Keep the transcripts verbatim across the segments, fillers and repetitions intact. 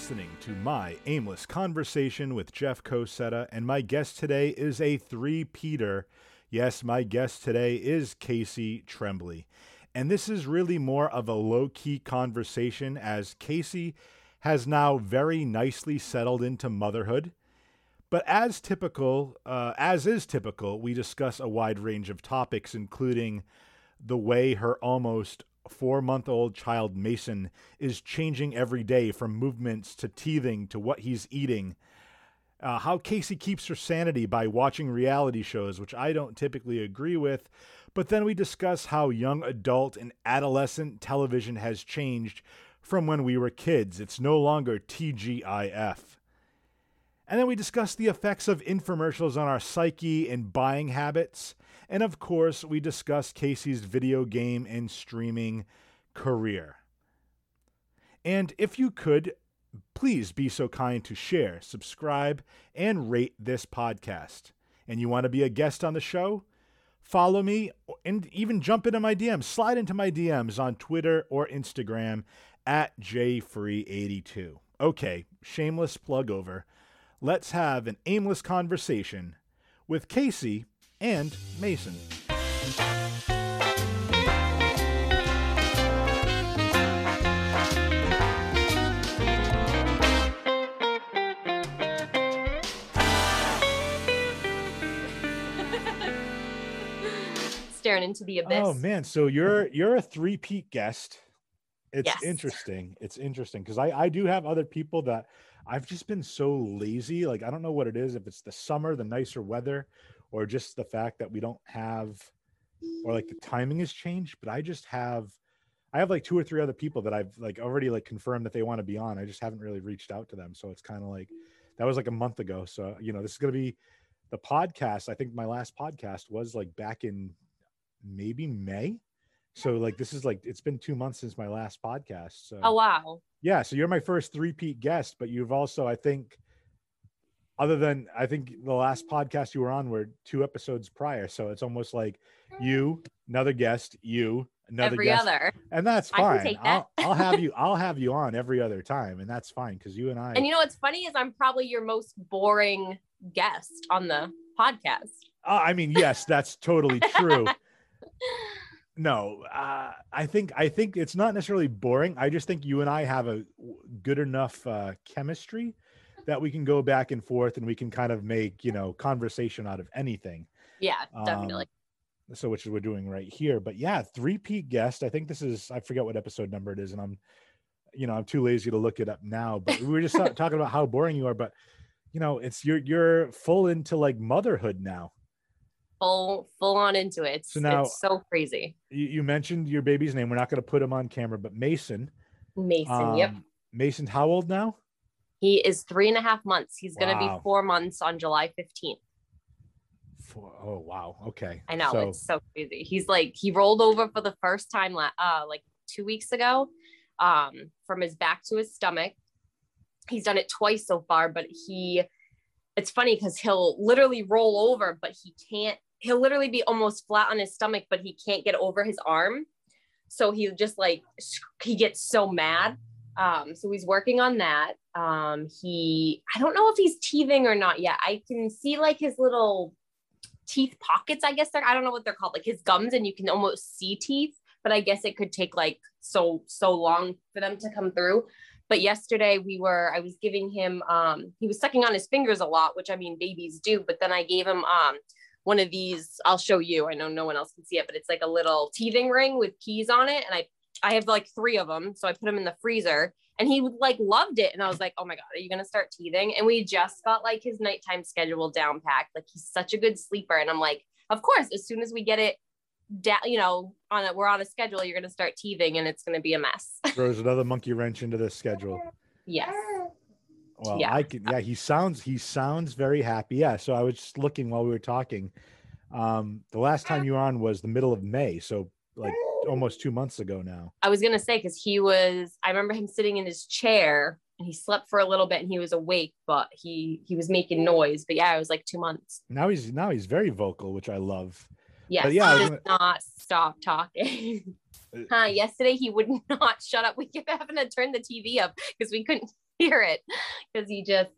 listening to My Aimless Conversation with Jeff Cossetta, and my guest today is a three-peater. Yes, my guest today is Casey Tremblay, and this is really more of a low-key conversation as Casey has now very nicely settled into motherhood. But as typical, uh, as is typical, we discuss a wide range of topics, including the way her almost four-month-old child Mason is changing every day from movements to teething to what he's eating, uh, how Casey keeps her sanity by watching reality shows, which I don't typically agree with, but then we discuss how young adult and adolescent television has changed from when we were kids. It's no longer T G I F. And then we discuss the effects of infomercials on our psyche and buying habits. And of course, we discuss Casey's video game and streaming career. And if you could, please be so kind to share, subscribe, and rate this podcast. And you want to be a guest on the show? Follow me and even jump into my D Ms. Slide into my D Ms on Twitter or Instagram at J Free eighty-two. Okay, shameless plug over. Let's have an aimless conversation with Casey and Mason. Staring into the abyss. Oh man, so you're you're a three-peat guest. It's yes. interesting. It's interesting because I, I do have other people that I've just been so lazy. Like, I don't know what it is, if it's the summer, the nicer weather, or just the fact that we don't have, or like the timing has changed, but I just have, I have like two or three other people that I've like already like confirmed that they want to be on. I just haven't really reached out to them. So it's kind of like, that was like a month ago. So, you know, this is going to be the podcast. I think my last podcast was like back in maybe May. So like, this is like, it's been two months since my last podcast. So. Oh, wow. Yeah. So you're my first three-peat guest, but you've also, I think, other than, I think the last podcast you were on were two episodes prior. So it's almost like you, another guest, you, another every guest. Every other. And that's fine. I can take that. I'll, I'll have you, I'll have you on every other time. And that's fine. Cause you and I, and you know, what's funny is I'm probably your most boring guest on the podcast. Uh, I mean, yes, that's totally true. No, uh, I think I think it's not necessarily boring. I just think you and I have a good enough uh, chemistry that we can go back and forth and we can kind of make, you know, conversation out of anything. Yeah, definitely. Um, so which is we're doing right here. But yeah, three-peat guest. I think this is, I forget what episode number it is, and I'm, you know, I'm too lazy to look it up now. But we were just talking about how boring you are. But you know, it's you're you're full into like motherhood now. Full, full on into it. It's so, now, it's so crazy. You, you mentioned your baby's name. We're not going to put him on camera, but Mason. Mason, um, yep. Mason's how old now? He is three and a half months. He's wow. going to be four months on July fifteenth. Four, oh, wow. Okay. I know. So, it's so crazy. He's like, he rolled over for the first time uh, like two weeks ago um, from his back to his stomach. He's done it twice so far, but he, it's funny because he'll literally roll over, but he can't. He'll literally be almost flat on his stomach, but he can't get over his arm. So he just like, he gets so mad. Um, so he's working on that. Um, he, I don't know if he's teething or not yet. I can see like his little teeth pockets, I guess. They're, I don't know what they're called, like his gums, and you can almost see teeth, but I guess it could take like so, so long for them to come through. But yesterday we were, I was giving him, um, he was sucking on his fingers a lot, which I mean, babies do, but then I gave him, um, one of these, I'll show you. I know no one else can see it, but it's like a little teething ring with keys on it. And I, I have like three of them. So I put them in the freezer and he like loved it. And I was like, oh my God, are you going to start teething? And we just got like his nighttime schedule down packed. Like he's such a good sleeper. And I'm like, of course, as soon as we get it down, da- you know, on it, we're on a schedule, you're going to start teething and it's going to be a mess. Throws another monkey wrench into the schedule. Yes. Well, yeah. I can, yeah, he sounds, he sounds very happy. Yeah. So I was just looking while we were talking, um, the last time you were on was the middle of May. So like almost two months ago now. I was going to say, cause he was, I remember him sitting in his chair and he slept for a little bit and he was awake, but he, he was making noise, but yeah, it was like two months. Now he's, now he's very vocal, which I love. Yes, but yeah, he does gonna... not stop talking. huh, yesterday, he would not shut up. We kept having to turn the T V up because we couldn't hear it because he just,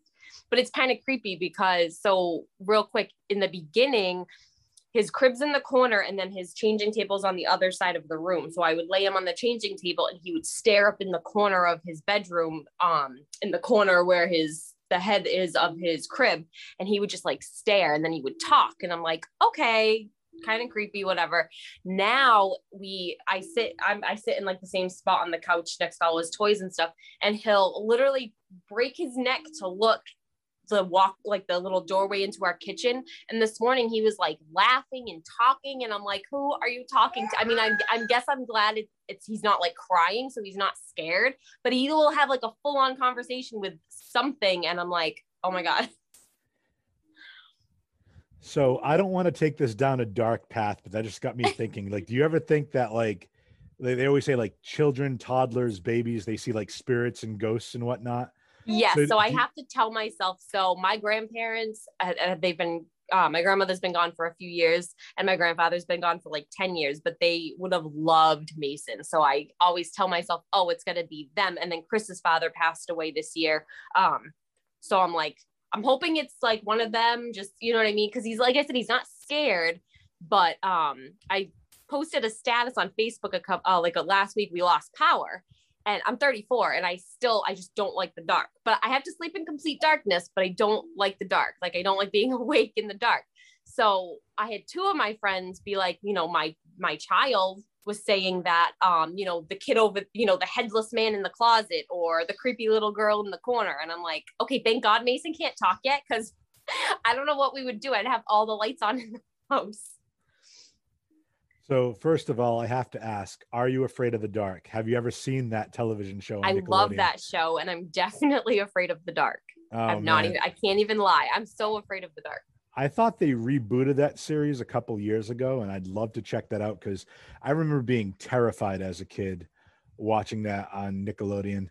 but it's kind of creepy because, so real quick, in the beginning, his crib's in the corner and then his changing table's on the other side of the room. So I would lay him on the changing table and he would stare up in the corner of his bedroom, um, in the corner where his, the head is of his crib. And he would just like stare and then he would talk. And I'm like, okay, kind of creepy, whatever. Now we, I sit, I'm, I sit in like the same spot on the couch next to all his toys and stuff. And he'll literally break his neck to look the walk, like the little doorway into our kitchen. And this morning he was like laughing and talking. And I'm like, who are you talking to? I mean, I I guess I'm glad it's, it's he's not like crying. So he's not scared, but he will have like a full on conversation with something. And I'm like, oh my God. So I don't want to take this down a dark path, but that just got me thinking, like, do you ever think that like, they, they always say like children, toddlers, babies, they see like spirits and ghosts and whatnot. Yes. So, so I have to tell myself, so my grandparents, uh, they've been, uh, my grandmother's been gone for a few years and my grandfather's been gone for like ten years, but they would have loved Mason. So I always tell myself, oh, it's going to be them. And then Chris's father passed away this year. Um, so I'm like, I'm hoping it's like one of them, just, you know what I mean? Cause he's, like I said, he's not scared, but um, I posted a status on Facebook a couple, uh, like a, last week we lost power. And I'm thirty-four and I still, I just don't like the dark, but I have to sleep in complete darkness, but I don't like the dark. Like I don't like being awake in the dark. So I had two of my friends be like, you know, my, my child was saying that, um, you know, the kid over, you know, the headless man in the closet or the creepy little girl in the corner. And I'm like, okay, thank God Mason can't talk yet. Cause I don't know what we would do. I'd have all the lights on in the house. So first of all, I have to ask, are you afraid of the dark? Have you ever seen that television show? I love that show. And I'm definitely afraid of the dark. Oh, I'm not man. even, I can't even lie. I'm so afraid of the dark. I thought they rebooted that series a couple years ago and I'd love to check that out. Cause I remember being terrified as a kid watching that on Nickelodeon.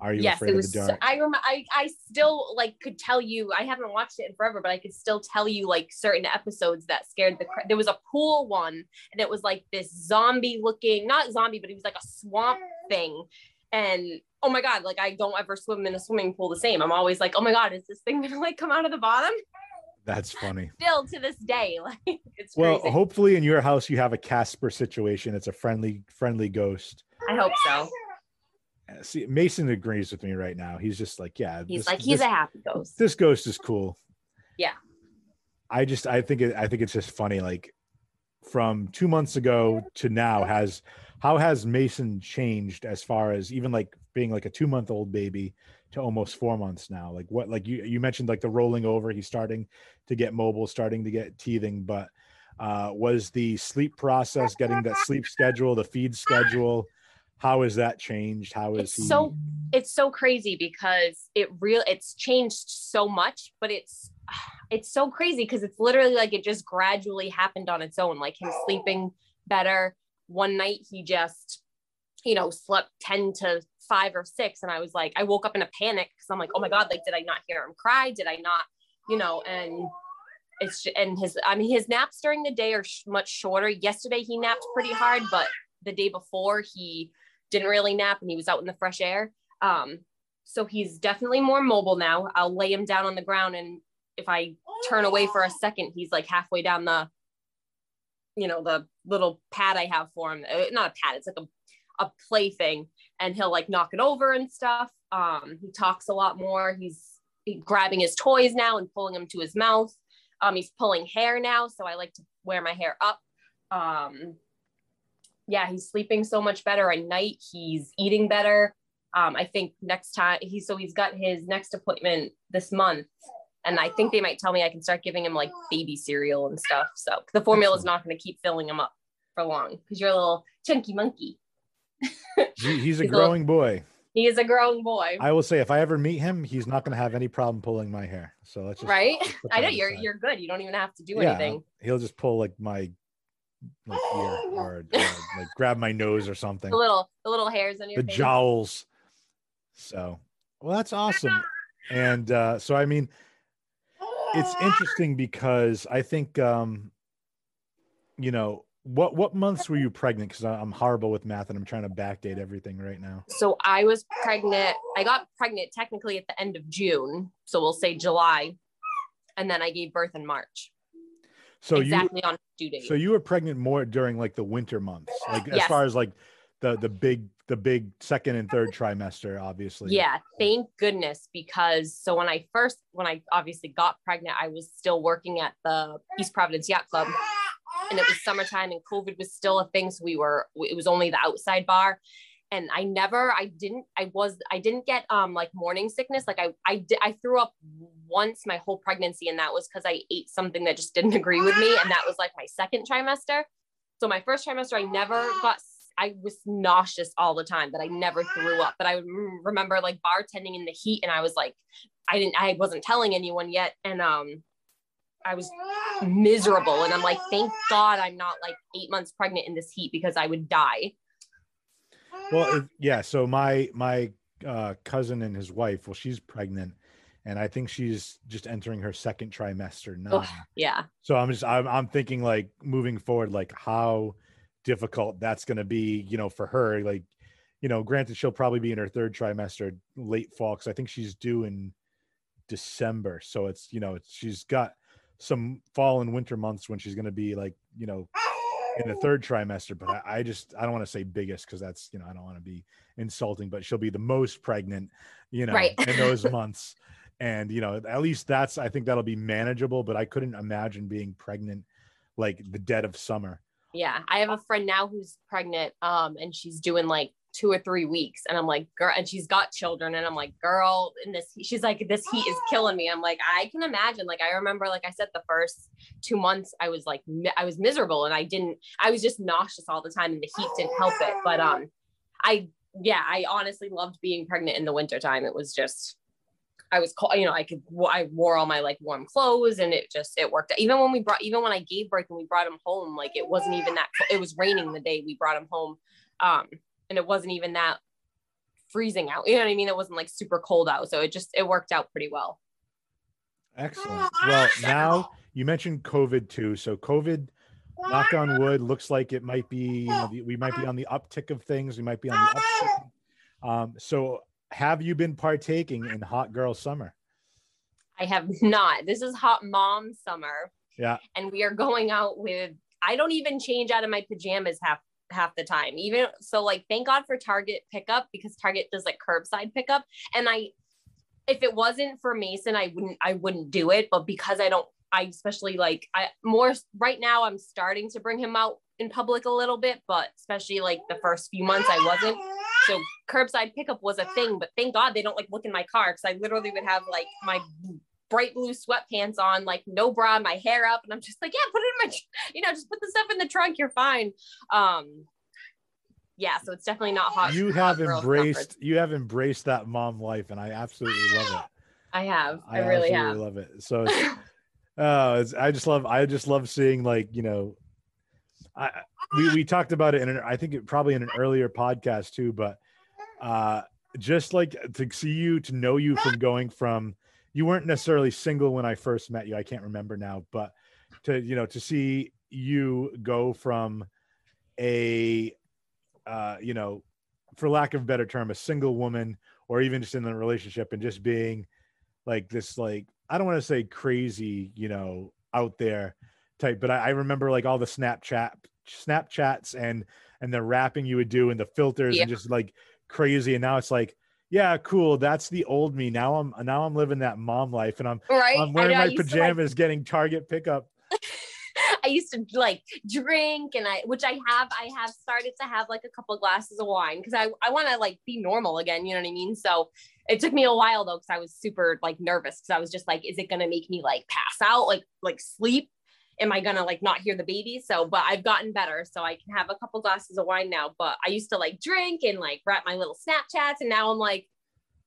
Are you yes, afraid it was, of the dark? I remember, I, I still like could tell you, I haven't watched it in forever, but I could still tell you like certain episodes that scared the, there was a pool one and it was like this zombie looking, not zombie, but it was like a swamp thing. And oh my God, like I don't ever swim in a swimming pool the same. I'm always like, oh my God, is this thing gonna like come out of the bottom? That's funny. Still to this day, like it's well, crazy. Hopefully in your house, you have a Casper situation. It's a friendly, friendly ghost. I hope so. See, Mason agrees with me right now. He's just like, yeah, he's this, like, he's this, a happy ghost. This ghost is cool. Yeah. I just, I think, it, I think it's just funny. Like from two months ago to now has, how has Mason changed as far as even like being like a two month old baby to almost four months now? Like what, like you, you mentioned like the rolling over, he's starting to get mobile, starting to get teething, but uh, was the sleep process, getting that sleep schedule, the feed schedule, how has that changed? How is it's he? So it's so crazy because it real it's changed so much, but it's it's so crazy because it's literally like it just gradually happened on its own. Like him sleeping better one night, he just, you know, slept ten to five or six. And I was like, I woke up in a panic because I'm like, oh my God, like, did I not hear him cry? Did I not, you know, and it's, and his, I mean, his naps during the day are sh- much shorter. Yesterday he napped pretty hard, but the day before he didn't really nap and he was out in the fresh air. Um, so he's definitely more mobile now. I'll lay him down on the ground. And if I turn away for a second, he's like halfway down the, you know, the little pad I have for him, not a pad, it's like a, a play thing. And he'll like knock it over and stuff. Um, he talks a lot more. He's he, grabbing his toys now and pulling them to his mouth. Um, he's pulling hair now. So I like to wear my hair up. Um, Yeah, he's sleeping so much better at night. He's eating better. Um, I think next time he so he's got his next appointment this month, and I think they might tell me I can start giving him like baby cereal and stuff. So the formula is not going to keep filling him up for long because you're a little chunky monkey. he, he's a he's growing a little, boy. He is a growing boy. I will say, if I ever meet him, he's not going to have any problem pulling my hair. So let's just right. I know you're you're good. You don't even have to do yeah, anything. He'll just pull like my. Like ear or, or like grab my nose or something. The little, the little hairs on your the face. Jowls. So, well, that's awesome. And uh, so, I mean, it's interesting because I think, um, you know, What what months were you pregnant? Because I'm horrible with math and I'm trying to backdate everything right now. So I was pregnant. I got pregnant technically at the end of June. So we'll say July. And then I gave birth in March. So exactly you, on due date. So you were pregnant more during like the winter months, like yes. as far as like the the big the big second and third trimester, obviously. Yeah, thank goodness, because so when I first when I obviously got pregnant, I was still working at the East Providence Yacht Club. And it was summertime and COVID was still a thing. So we were, it was only the outside bar. And I never, I didn't, I was, I didn't get um like morning sickness. Like I, I did, I threw up once my whole pregnancy, and that was because I ate something that just didn't agree with me. And that was like my second trimester. So my first trimester, I never got, I was nauseous all the time, but I never threw up. But I remember like bartending in the heat. And I was like, I didn't, I wasn't telling anyone yet. And, um, I was miserable. And I'm like, thank God I'm not like eight months pregnant in this heat, because I would die. Well, yeah. So my, my uh, cousin and his wife, well, she's pregnant, and I think she's just entering her second trimester now. Oh, yeah. So I'm just, I'm, I'm thinking like moving forward, like how difficult that's going to be, you know, for her. Like, you know, granted, she'll probably be in her third trimester late fall, because I think she's due in December. So it's, you know, it's, she's got some fall and winter months when she's going to be like, you know, in the third trimester. But I, I just, I don't want to say biggest, because that's, you know, I don't want to be insulting, but she'll be the most pregnant, you know, right. in those months. And, you know, at least that's, I think that'll be manageable, but I couldn't imagine being pregnant like the dead of summer. Yeah. I have a friend now who's pregnant um, and she's doing like two or three weeks. And I'm like, girl, and she's got children. And I'm like, girl, in this, she's like, this heat is killing me. I'm like, I can imagine. Like, I remember, like I said, the first two months I was like, I was miserable, and I didn't, I was just nauseous all the time, and the heat didn't help it. But um, I, yeah, I honestly loved being pregnant in the wintertime. It was just, I was cold, you know, I could, I wore all my like warm clothes, and it just, it worked. Even when we brought, even when I gave birth and we brought him home, like it wasn't even that, it was raining the day we brought him home. Um, And it wasn't even that freezing out. You know what I mean? It wasn't like super cold out. So it just, it worked out pretty well. Excellent. Well, now you mentioned COVID too. So COVID, knock on wood, looks like it might be, you know, we might be on the uptick of things. We might be on the uptick. Um, so have you been partaking in hot girl summer? I have not. This is hot mom summer. Yeah. And we are going out with, I don't even change out of my pajamas half half the time. Even so, like, thank God for Target pickup, because Target does like curbside pickup. And I, if it wasn't for Mason, I wouldn't, I wouldn't do it. But because I don't, I especially like, I more right now, I'm starting to bring him out in public a little bit, but especially like the first few months I wasn't. So curbside pickup was a thing, but thank God they don't like look in my car. Cause I literally would have like my bright blue sweatpants on, like no bra, my hair up. And I'm just like, yeah, put it in my, you know, just put the stuff in the trunk. You're fine. Um, yeah. So it's definitly not hot. You have embraced, you have embraced that mom life. And I absolutely love it. I have. I, I really have. love it. So it's, uh, it's, I just love, I just love seeing like, you know, I, we, we talked about it in an, I think it probably in an earlier podcast too, but uh, just like to see you, to know you from going from, you weren't necessarily single when I first met you. I can't remember now, but to, you know, to see you go from a, uh, you know, for lack of a better term, a single woman, or even just in a relationship, and just being like this, like, I don't want to say crazy, you know, out there type, but I, I remember like all the Snapchat, Snapchats and, and the rapping you would do and the filters yeah. and just like crazy. And now it's like, yeah, cool. That's the old me. Now I'm now I'm living that mom life, and I'm right? I'm wearing my pajamas, like, getting Target pickup. I used to like drink, and I which I have I have started to have like a couple glasses of wine, because I I want to like be normal again. You know what I mean? So it took me a while though, because I was super like nervous, because I was just like, is it gonna make me like pass out, like like sleep? Am I gonna like not hear the baby? So, but I've gotten better. So I can have a couple glasses of wine now, but I used to like drink and like wrap my little Snapchats. And now I'm like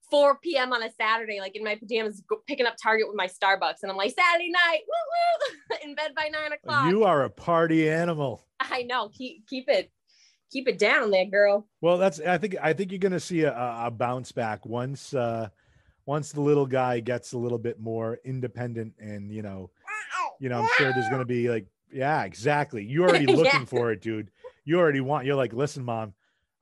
four P M on a Saturday, like in my pajamas, picking up Target with my Starbucks. And I'm like, Saturday night, woo woo, in bed by nine o'clock. You are a party animal. I know. Keep, keep it, keep it down there, girl. Well, that's, I think, I think you're going to see a, a bounce back once, uh, once the little guy gets a little bit more independent, and, you know, you know, I'm sure there's going to be like Yeah, exactly. You're already looking yeah. for it, dude. You already want, you're like, listen, mom,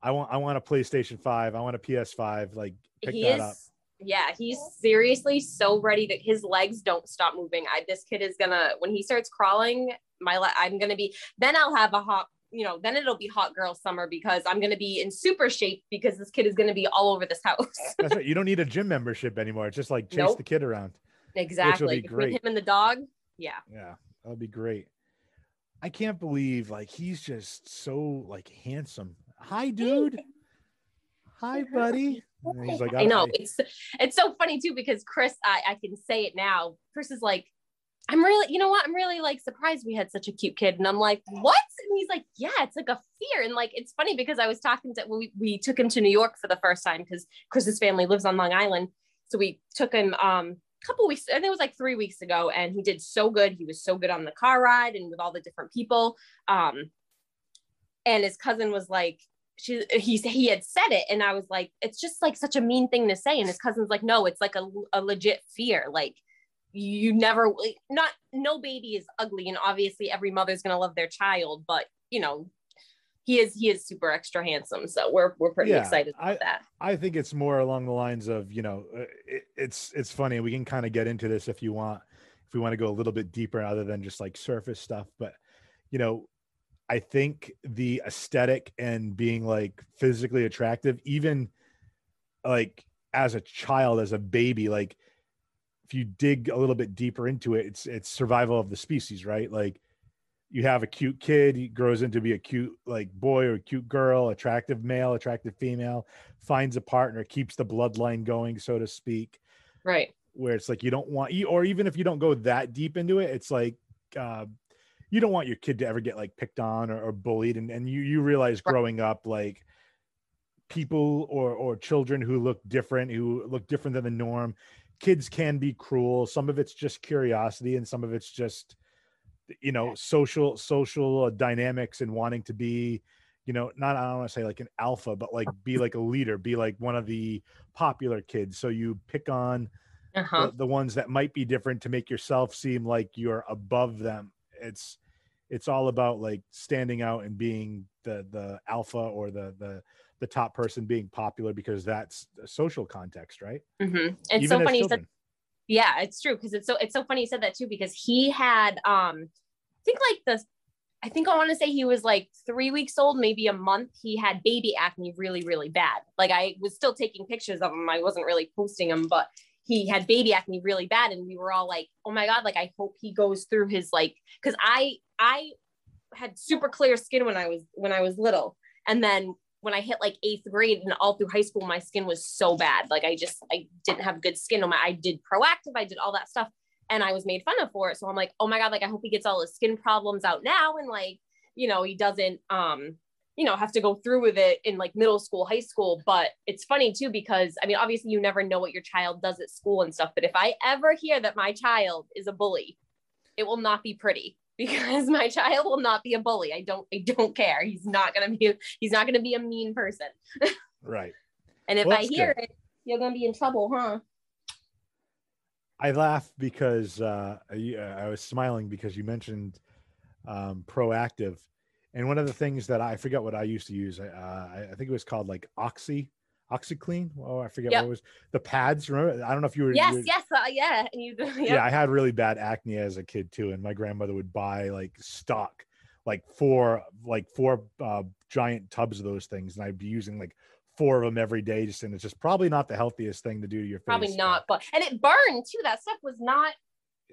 I want, I want a PlayStation five. I want a P S five. Like pick he that is, up. Yeah. He's seriously so ready that his legs don't stop moving. I, this kid is gonna, when he starts crawling, my, le- I'm going to be, then I'll have a hot, you know, then it'll be hot girl summer because I'm going to be in super shape because this kid is going to be all over this house. That's right. You don't need a gym membership anymore. It's just like chase nope. the kid around. Exactly. Between him and the dog. Yeah. Yeah. That'll be great. I can't believe like he's just so like handsome. Hi, dude. Hi, buddy. And he's like, I, I know I, it's it's so funny too because Chris, I, I can say it now. Chris is like, I'm really, you know what? I'm really like surprised we had such a cute kid. And I'm like, what? And he's like, yeah, it's like a fear. And like, it's funny because I was talking to, we, we took him to New York for the first time because Chris's family lives on Long Island. So we took him um, a couple weeks, I think it was like three weeks ago. And he did so good. He was so good on the car ride and with all the different people. Um, and his cousin was like, she, he, he had said it. And I was like, it's just like such a mean thing to say. And his cousin's like, no, it's like a, a legit fear. Like, you never, not, no baby is ugly. And obviously every mother's going to love their child, but you know, he is, he is super extra handsome. So we're, we're pretty yeah, excited about I, that. I think it's more along the lines of, you know, it, it's, it's funny. We can kind of get into this if you want, if we want to go a little bit deeper other than just like surface stuff. But, you know, I think the aesthetic and being like physically attractive, even like as a child, as a baby, like, if you dig a little bit deeper into it, it's it's survival of the species, right? Like you have a cute kid, he grows into be a cute like boy or a cute girl, attractive male, attractive female, finds a partner, keeps the bloodline going, so to speak. Right. Where it's like, you don't want, or even if you don't go that deep into it, it's like, uh, you don't want your kid to ever get like picked on or, or bullied. And, and you, you realize growing up, like people or, or children who look different, who look different than the norm, kids can be cruel. Some of it's just curiosity and some of it's just, you know, social, social dynamics and wanting to be, you know, not, I don't want to say like an alpha, but like be like a leader, be like one of the popular kids. So you pick on uh-huh. the, the ones that might be different to make yourself seem like you're above them. It's, it's all about like standing out and being the, the alpha or the, the, the top person being popular because that's a social context, right? Mm-hmm. It's even so funny. You said, yeah, it's true. Cause it's so, it's so funny you said that too, because he had, um, I think like the, I think I want to say he was like three weeks old, maybe a month. He had baby acne really, really bad. Like I was still taking pictures of him. I wasn't really posting him, but he had baby acne really bad. And we were all like, oh my God, like, I hope he goes through his, like, cause I, I had super clear skin when I was, when I was little. And then when I hit like eighth grade and all through high school, my skin was so bad. Like I just, I didn't have good skin. on my, I did proactive. I did all that stuff and I was made fun of for it. So I'm like, oh my God, like, I hope he gets all his skin problems out now. And like, you know, he doesn't, um, you know, have to go through with it in like middle school, high school. But it's funny too, because I mean, obviously you never know what your child does at school and stuff. But if I ever hear that my child is a bully, it will not be pretty. Because my child will not be a bully. I don't, I don't care. He's not going to be, he's not going to be a mean person. Right. And if well, I hear good. it, you're going to be in trouble, huh? I laugh because uh, I, I was smiling because you mentioned um, proactive. And one of the things that I, I forget what I used to use, uh, I think it was called like Oxy. OxyClean. Oh, I forget yep. what it was. The pads. Remember? I don't know if you were. Yes, you were, yes, uh, yeah. And you, yeah. Yeah, I had really bad acne as a kid too, and my grandmother would buy like stock, like four, like four uh, giant tubs of those things, and I'd be using like four of them every day. Just and it's just probably not the healthiest thing to do to your face. Probably not, but and it burned too. That stuff was not.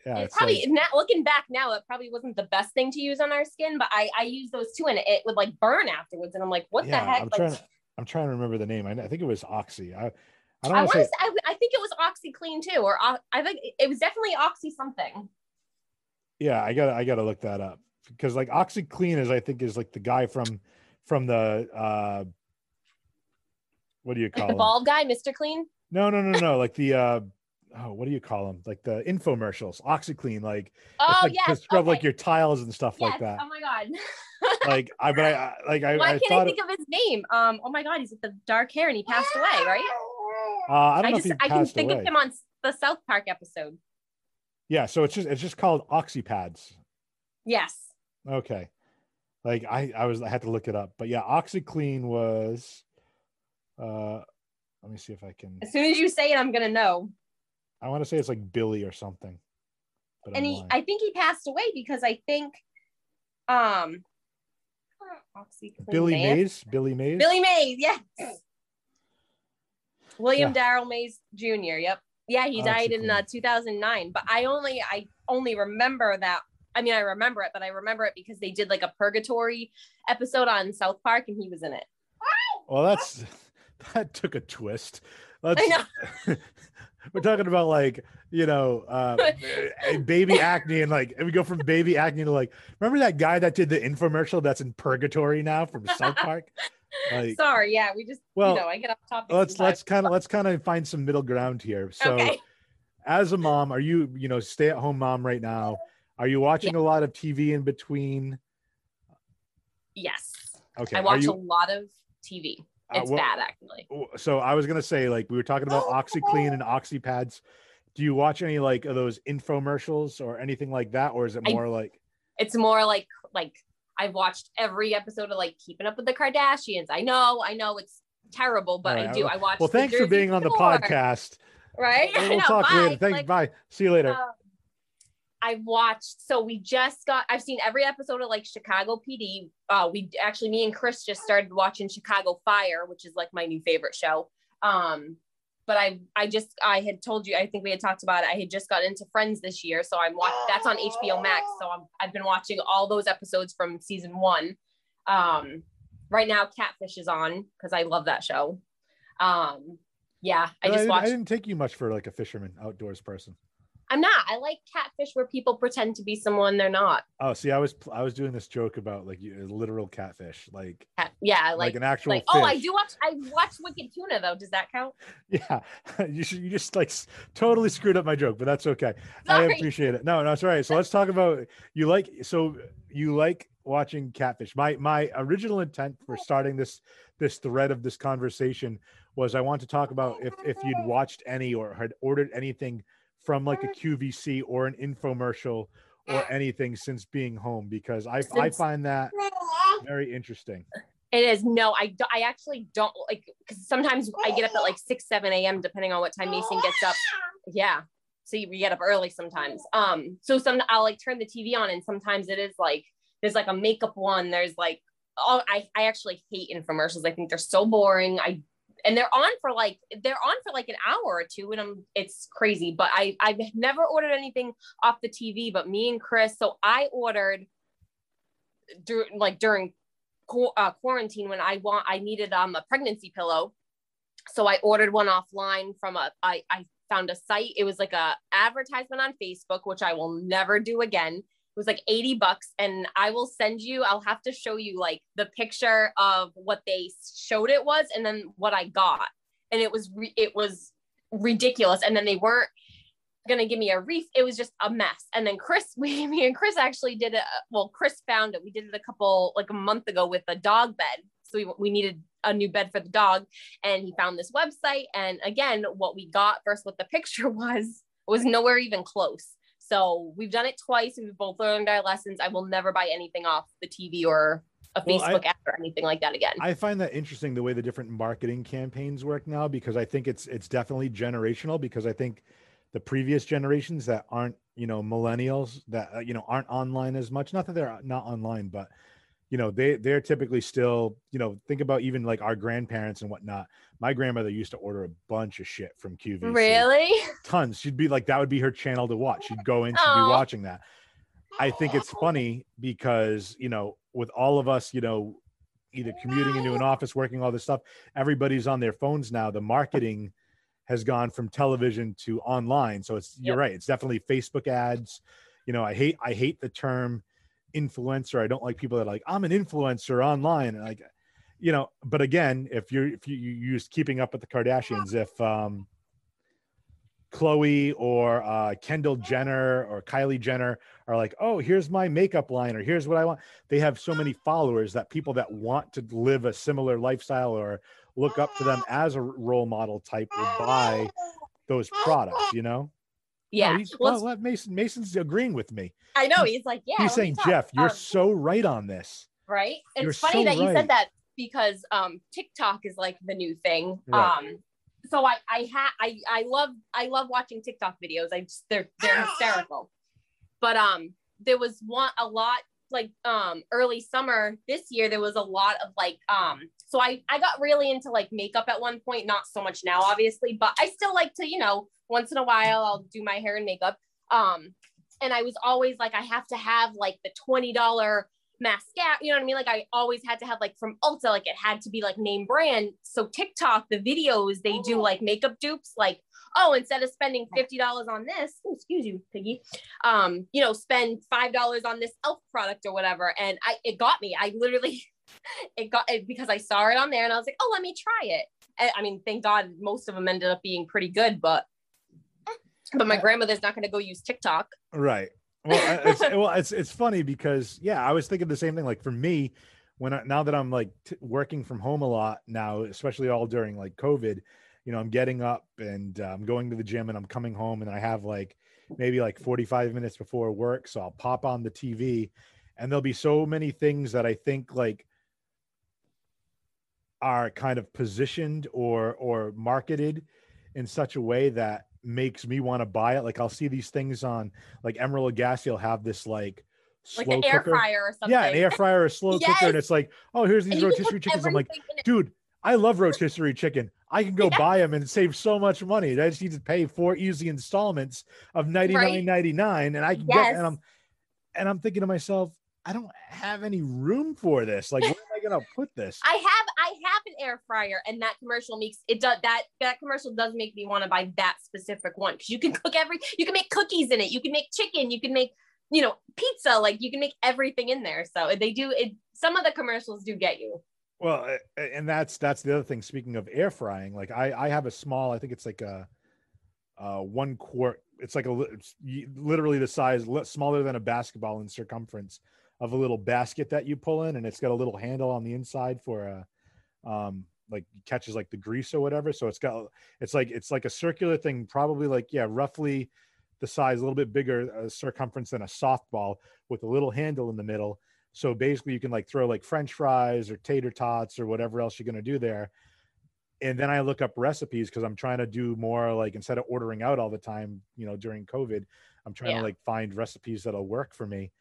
Yeah, it's probably like, not looking back now, it probably wasn't the best thing to use on our skin, but I I used those too, and it, it would like burn afterwards, and I'm like, what yeah, the heck? I'm like, trying to- I'm trying to remember the name. I think it was Oxy. I, I don't. I, say... I, I think it was OxyClean too, or uh, I think it was definitely Oxy something. Yeah, I gotta, I gotta look that up because like OxyClean is, I think, is like the guy from, from the, uh, what do you call like the him? Bald guy, Mister Clean? No, no, no, no. Like the, uh, oh, what do you call them? Like the infomercials, OxyClean, like oh like yeah, scrub okay. like your tiles and stuff yes. like that. Oh my God. Like I, but I like I. Why I can't thought I think it, of his name? Um. Oh my God, he's with the dark hair and he passed away, right? Uh, I don't I know just, if he I passed I can think away. of him on the South Park episode. Yeah, so it's just it's just called OxyPads. Yes. Okay. Like I, I was, I had to look it up, but yeah, OxyClean was, uh, let me see if I can, as soon as you say it, I'm going to know. I want to say it's like Billy or something. But and I'm he, lying. I think he passed away because I think, um, OxyClean Billy man. Mays, Billy Mays, Billy Mays. Yes. William yeah. Darrell Mays Junior. Yep. Yeah. He died in uh, two thousand nine, but I only, I only remember that. I mean, I remember it, but I remember it because they did like a purgatory episode on South Park and he was in it. Well, that's, that took a twist. Let's, I know. We're talking about like, you know, uh, baby acne and like, and we go from baby acne to like, remember that guy that did the infomercial that's in purgatory now from South Park? Like, sorry. Yeah. We just, well, you know, I get off topic. Let's, let's kind of, let's kind of find some middle ground here. So okay. As a mom, are you, you know, stay at home mom right now? Are you watching yeah. a lot of T V in between? Yes. Okay. I watch you... a lot of T V. It's uh, well, bad, actually. So I was going to say, like, we were talking about OxyClean and OxyPads. Do you watch any, like, of those infomercials or anything like that? Or is it more I, like... It's more like, like, I've watched every episode of, like, Keeping Up with the Kardashians. I know, I know it's terrible, but right, I do. I, I watch Well, thanks for being on the podcast. Right? We'll, we'll no, talk bye. later. Thanks. Like, bye. See you later. Uh, I've watched, so we just got, I've seen every episode of like Chicago P D. Uh, we actually, me and Chris just started watching Chicago Fire, which is like my new favorite show. Um, but I, I just, I had told you, I think we had talked about it. I had just gotten into Friends this year. So I'm watching, that's on H B O Max. So I'm, I've been watching all those episodes from season one. Um, right now Catfish is on because I love that show. Um, yeah, I no, just I watched. I didn't take you much for like a fisherman, outdoors person. I'm not. I like Catfish, where people pretend to be someone they're not. Oh, see, I was I was doing this joke about like literal catfish, like Cat, yeah, like, like an actual. Like, fish. Oh, I do watch. I watch Wicked Tuna though. Does that count? Yeah, you should, you just like totally screwed up my joke, but that's okay. Sorry. I appreciate it. No, no, it's all right. So let's talk about you like so you like watching Catfish. My my original intent for starting this this thread of this conversation was I want to talk about if if you'd watched any or had ordered anything from like a Q V C or an infomercial or anything since being home, because I, I find that very interesting. It is. No, I, do, I actually don't like, because sometimes I get up at like six, seven a m depending on what time Mason gets up. Yeah. So you, you get up early sometimes. Um, so some, I'll like turn the T V on and sometimes it is like, there's like a makeup one. There's like, all I, I actually hate infomercials. I think they're so boring. I And they're on for like, they're on for like an hour or two and I'm, it's crazy, but I, I've never ordered anything off the T V, but me and Chris. So I ordered dur- like during qu- uh, quarantine when I want, I needed um a pregnancy pillow. So I ordered one offline from a, I, I found a site. It was like a advertisement on Facebook, which I will never do again. It was like eighty bucks. And I will send you, I'll have to show you like the picture of what they showed it was and then what I got. And it was, re- it was ridiculous. And then they weren't going to give me a reef. It was just a mess. And then Chris, we, me and Chris actually did it. Well, Chris found it. We did it a couple, like a month ago with a dog bed. So we, we needed a new bed for the dog. And he found this website. And again, what we got versus what the picture was, was nowhere even close. So we've done it twice. We've both learned our lessons. I will never buy anything off the T V or a well, Facebook I, app or anything like that again. I find that interesting the way the different marketing campaigns work now, because I think it's it's definitely generational, because I think the previous generations that aren't, you know, millennials that, you know, aren't online as much. Not that they're not online, but, you know, they, they're typically still, you know, think about even like our grandparents and whatnot. My grandmother used to order a bunch of shit from Q V C. Really? Tons. She'd be like, that would be her channel to watch. She'd go in, she'd Aww. be watching that. I think it's funny because, you know, with all of us, you know, either commuting into an office, working, all this stuff, everybody's on their phones now. The marketing has gone from television to online. So it's, you're yep. right. It's definitely Facebook ads. You know, I hate, I hate the term influencer. I don't like people that are like, I'm an influencer online. And like, you know, but again, if you're, if you, you use Keeping Up with the Kardashians, if um, Khloe or uh, Kendall Jenner or Kylie Jenner are like, oh, here's my makeup line, or here's what I want. They have so many followers that people that want to live a similar lifestyle or look up to them as a role model type will buy those products, you know? Yeah. Oh, well, well, Mason, Mason's agreeing with me. I know. He's like, yeah. He's saying, Jeff, you're um, so right on this. Right. It's you're funny so that right. you said that because um, TikTok is like the new thing. Right. Um, so I, I ha I, I love, I love watching TikTok videos. I just, they're, they're hysterical. But um, there was one, a lot like um, early summer this year, there was a lot of like, um, so I, I got really into like makeup at one point, not so much now, obviously, but I still like to, you know, once in a while I'll do my hair and makeup. Um, and I was always like, I have to have like the twenty dollar mascara, you know what I mean? Like I always had to have like from Ulta, like it had to be like name brand. So TikTok, the videos, they do like makeup dupes, like, oh, instead of spending fifty dollars on this, oh, excuse you, Piggy, um, you know, spend five dollars on this e l f product or whatever. And I, it got me, I literally, it got it because I saw it on there and I was like, oh, let me try it. And, I mean, thank God most of them ended up being pretty good, but, but my grandmother's not going to go use TikTok. Right. Well, it's, well, it's, it's funny because yeah, I was thinking the same thing. Like for me, when I, now that I'm like t working from home a lot now, especially all during like COVID, you know, I'm getting up and I'm um, going to the gym and I'm coming home and I have like maybe like forty-five minutes before work. So I'll pop on the T V and there'll be so many things that I think like are kind of positioned or, or marketed in such a way that makes me want to buy it. Like I'll see these things on like Emeril Lagasse, you'll have this like slow like an air cooker. fryer or something. Yeah, an air fryer or slow yes. cooker. And it's like, oh, here's these rotisserie chickens. I'm like, dude, I love rotisserie chicken. I can go yeah. buy them and save so much money. I just need to pay four easy installments of ninety-nine ninety-nine, right. and I can yes. get. And I'm, and I'm thinking to myself, I don't have any room for this. Like, where am I gonna put this? I have, I have an air fryer, and that commercial makes it does that. That commercial does make me want to buy that specific one because you can cook every, you can make cookies in it, you can make chicken, you can make, you know, pizza. Like, you can make everything in there. So they do it. Some of the commercials do get you. Well, and that's, that's the other thing. Speaking of air frying, like I, I have a small, I think it's like a, a one quart. It's like a, it's literally the size smaller than a basketball in circumference of a little basket that you pull in. And it's got a little handle on the inside for a, um, like catches like the grease or whatever. So it's got, it's like, it's like a circular thing, probably like, yeah, roughly the size, a little bit bigger uh, circumference than a softball with a little handle in the middle. So basically you can like throw like French fries or tater tots or whatever else you're going to do there. And then I look up recipes because I'm trying to do more like, instead of ordering out all the time, you know, during COVID, I'm trying yeah. to like find recipes that'll work for me.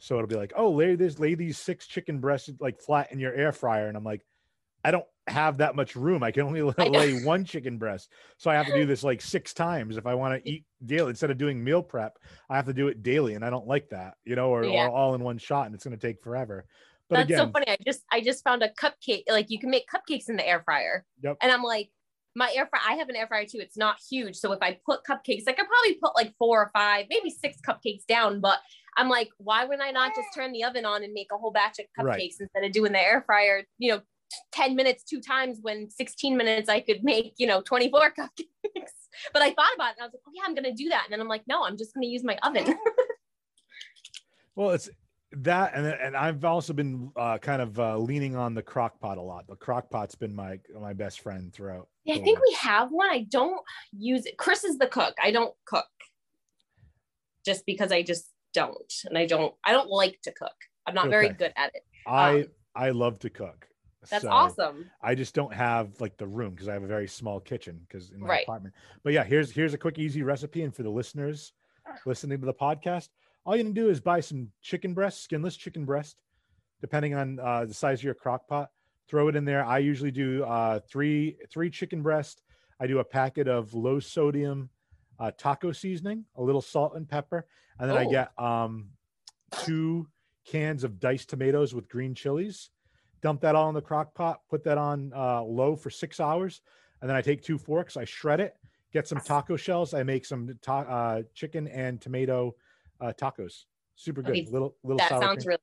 So it'll be like, oh, lay this, lay these six chicken breasts like flat in your air fryer. And I'm like, I don't have that much room. I can only lay one chicken breast. So I have to do this like six times if I want to eat daily. Instead of doing meal prep, I have to do it daily. And I don't like that, you know, or, yeah. or all in one shot and it's going to take forever. But that's again, so funny. I just, I just found a cupcake. Like you can make cupcakes in the air fryer. Yep. And I'm like, my air fryer, I have an air fryer too. It's not huge. So if I put cupcakes, I could probably put like four or five, maybe six cupcakes down, but I'm like, why would I not just turn the oven on and make a whole batch of cupcakes right. instead of doing the air fryer, you know, ten minutes two times when sixteen minutes I could make, you know, twenty-four cupcakes. But I thought about it and I was like, oh yeah, I'm gonna do that. And then I'm like, no, I'm just gonna use my oven. Well, it's that, and and I've also been uh kind of uh leaning on the crock pot a lot. The crock pot's been my my best friend throughout. Yeah, I think we have one. I don't use it. Chris is the cook. I don't cook just because I just don't, and I don't I don't like to cook. I'm not okay. very good at it. Um, I I love to cook. That's so awesome. I just don't have like the room because I have a very small kitchen because in my right. apartment. But yeah, here's here's a quick easy recipe, and for the listeners listening to the podcast, all you can do is buy some chicken breast, skinless chicken breast, depending on uh, the size of your crock pot. Throw it in there. I usually do uh, three three chicken breast. I do a packet of low sodium uh, taco seasoning, a little salt and pepper, and then oh. I get um, two cans of diced tomatoes with green chilies. Dump that all in the crock pot, put that on uh, low for six hours. And then I take two forks, I shred it, get some taco shells. I make some ta uh, chicken and tomato uh, tacos. Super good. Okay. Little, little that sour sounds cream. Really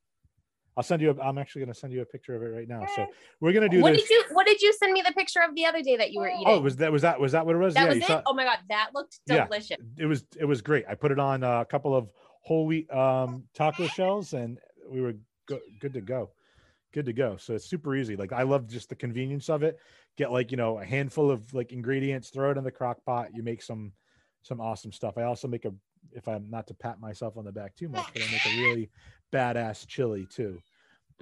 I'll send you, a, I'm actually going to send you a picture of it right now. So we're going to do what this. Did you, what did you send me the picture of the other day that you were eating? Oh, was that, was that, was that what it was? That yeah, was it? Saw, oh my God. That looked delicious. Yeah, it was, it was great. I put it on a couple of whole wheat um, taco shells and we were go good to go. Good to go. So it's super easy. Like I love just the convenience of it. Get like, you know, a handful of like ingredients, throw it in the crock pot. You make some, some awesome stuff. I also make a, if I'm not to pat myself on the back too much, but I make a really badass chili too.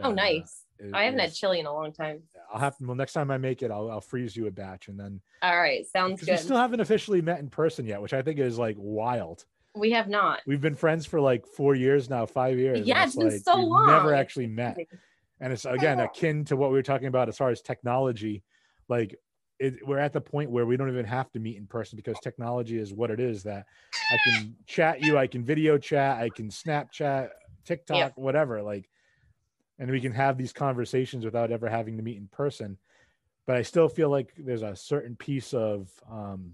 Oh, uh, nice. It, I haven't had chili in a long time. I'll have to, well, next time I make it, I'll, I'll freeze you a batch and then. All right. Sounds good. We still haven't officially met in person yet, which I think is like wild. We have not. We've been friends for like four years now, five years. Yeah, it's been like, so long. Never actually met. And it's, again, akin to what we were talking about as far as technology. Like, it, we're at the point where we don't even have to meet in person because technology is what it is, that I can chat you, I can video chat, I can Snapchat, TikTok, yep. whatever. Like, and we can have these conversations without ever having to meet in person. But I still feel like there's a certain piece of um,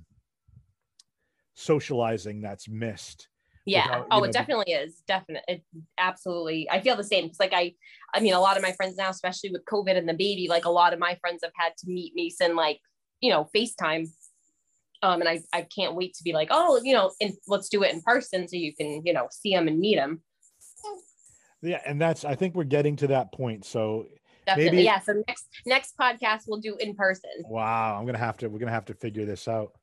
socializing that's missed. Yeah. Without, oh, know, it definitely is. Definitely. It absolutely. I feel the same. It's like, I, I mean, a lot of my friends now, especially with COVID and the baby, like a lot of my friends have had to meet Mason, like, you know, FaceTime. Um, and I, I can't wait to be like, oh, you know, and let's do it in person so you can, you know, see him and meet him. Yeah. And that's, I think we're getting to that point. So definitely, maybe, yeah. So next, next podcast we'll do in person. Wow. I'm going to have to, we're going to have to figure this out.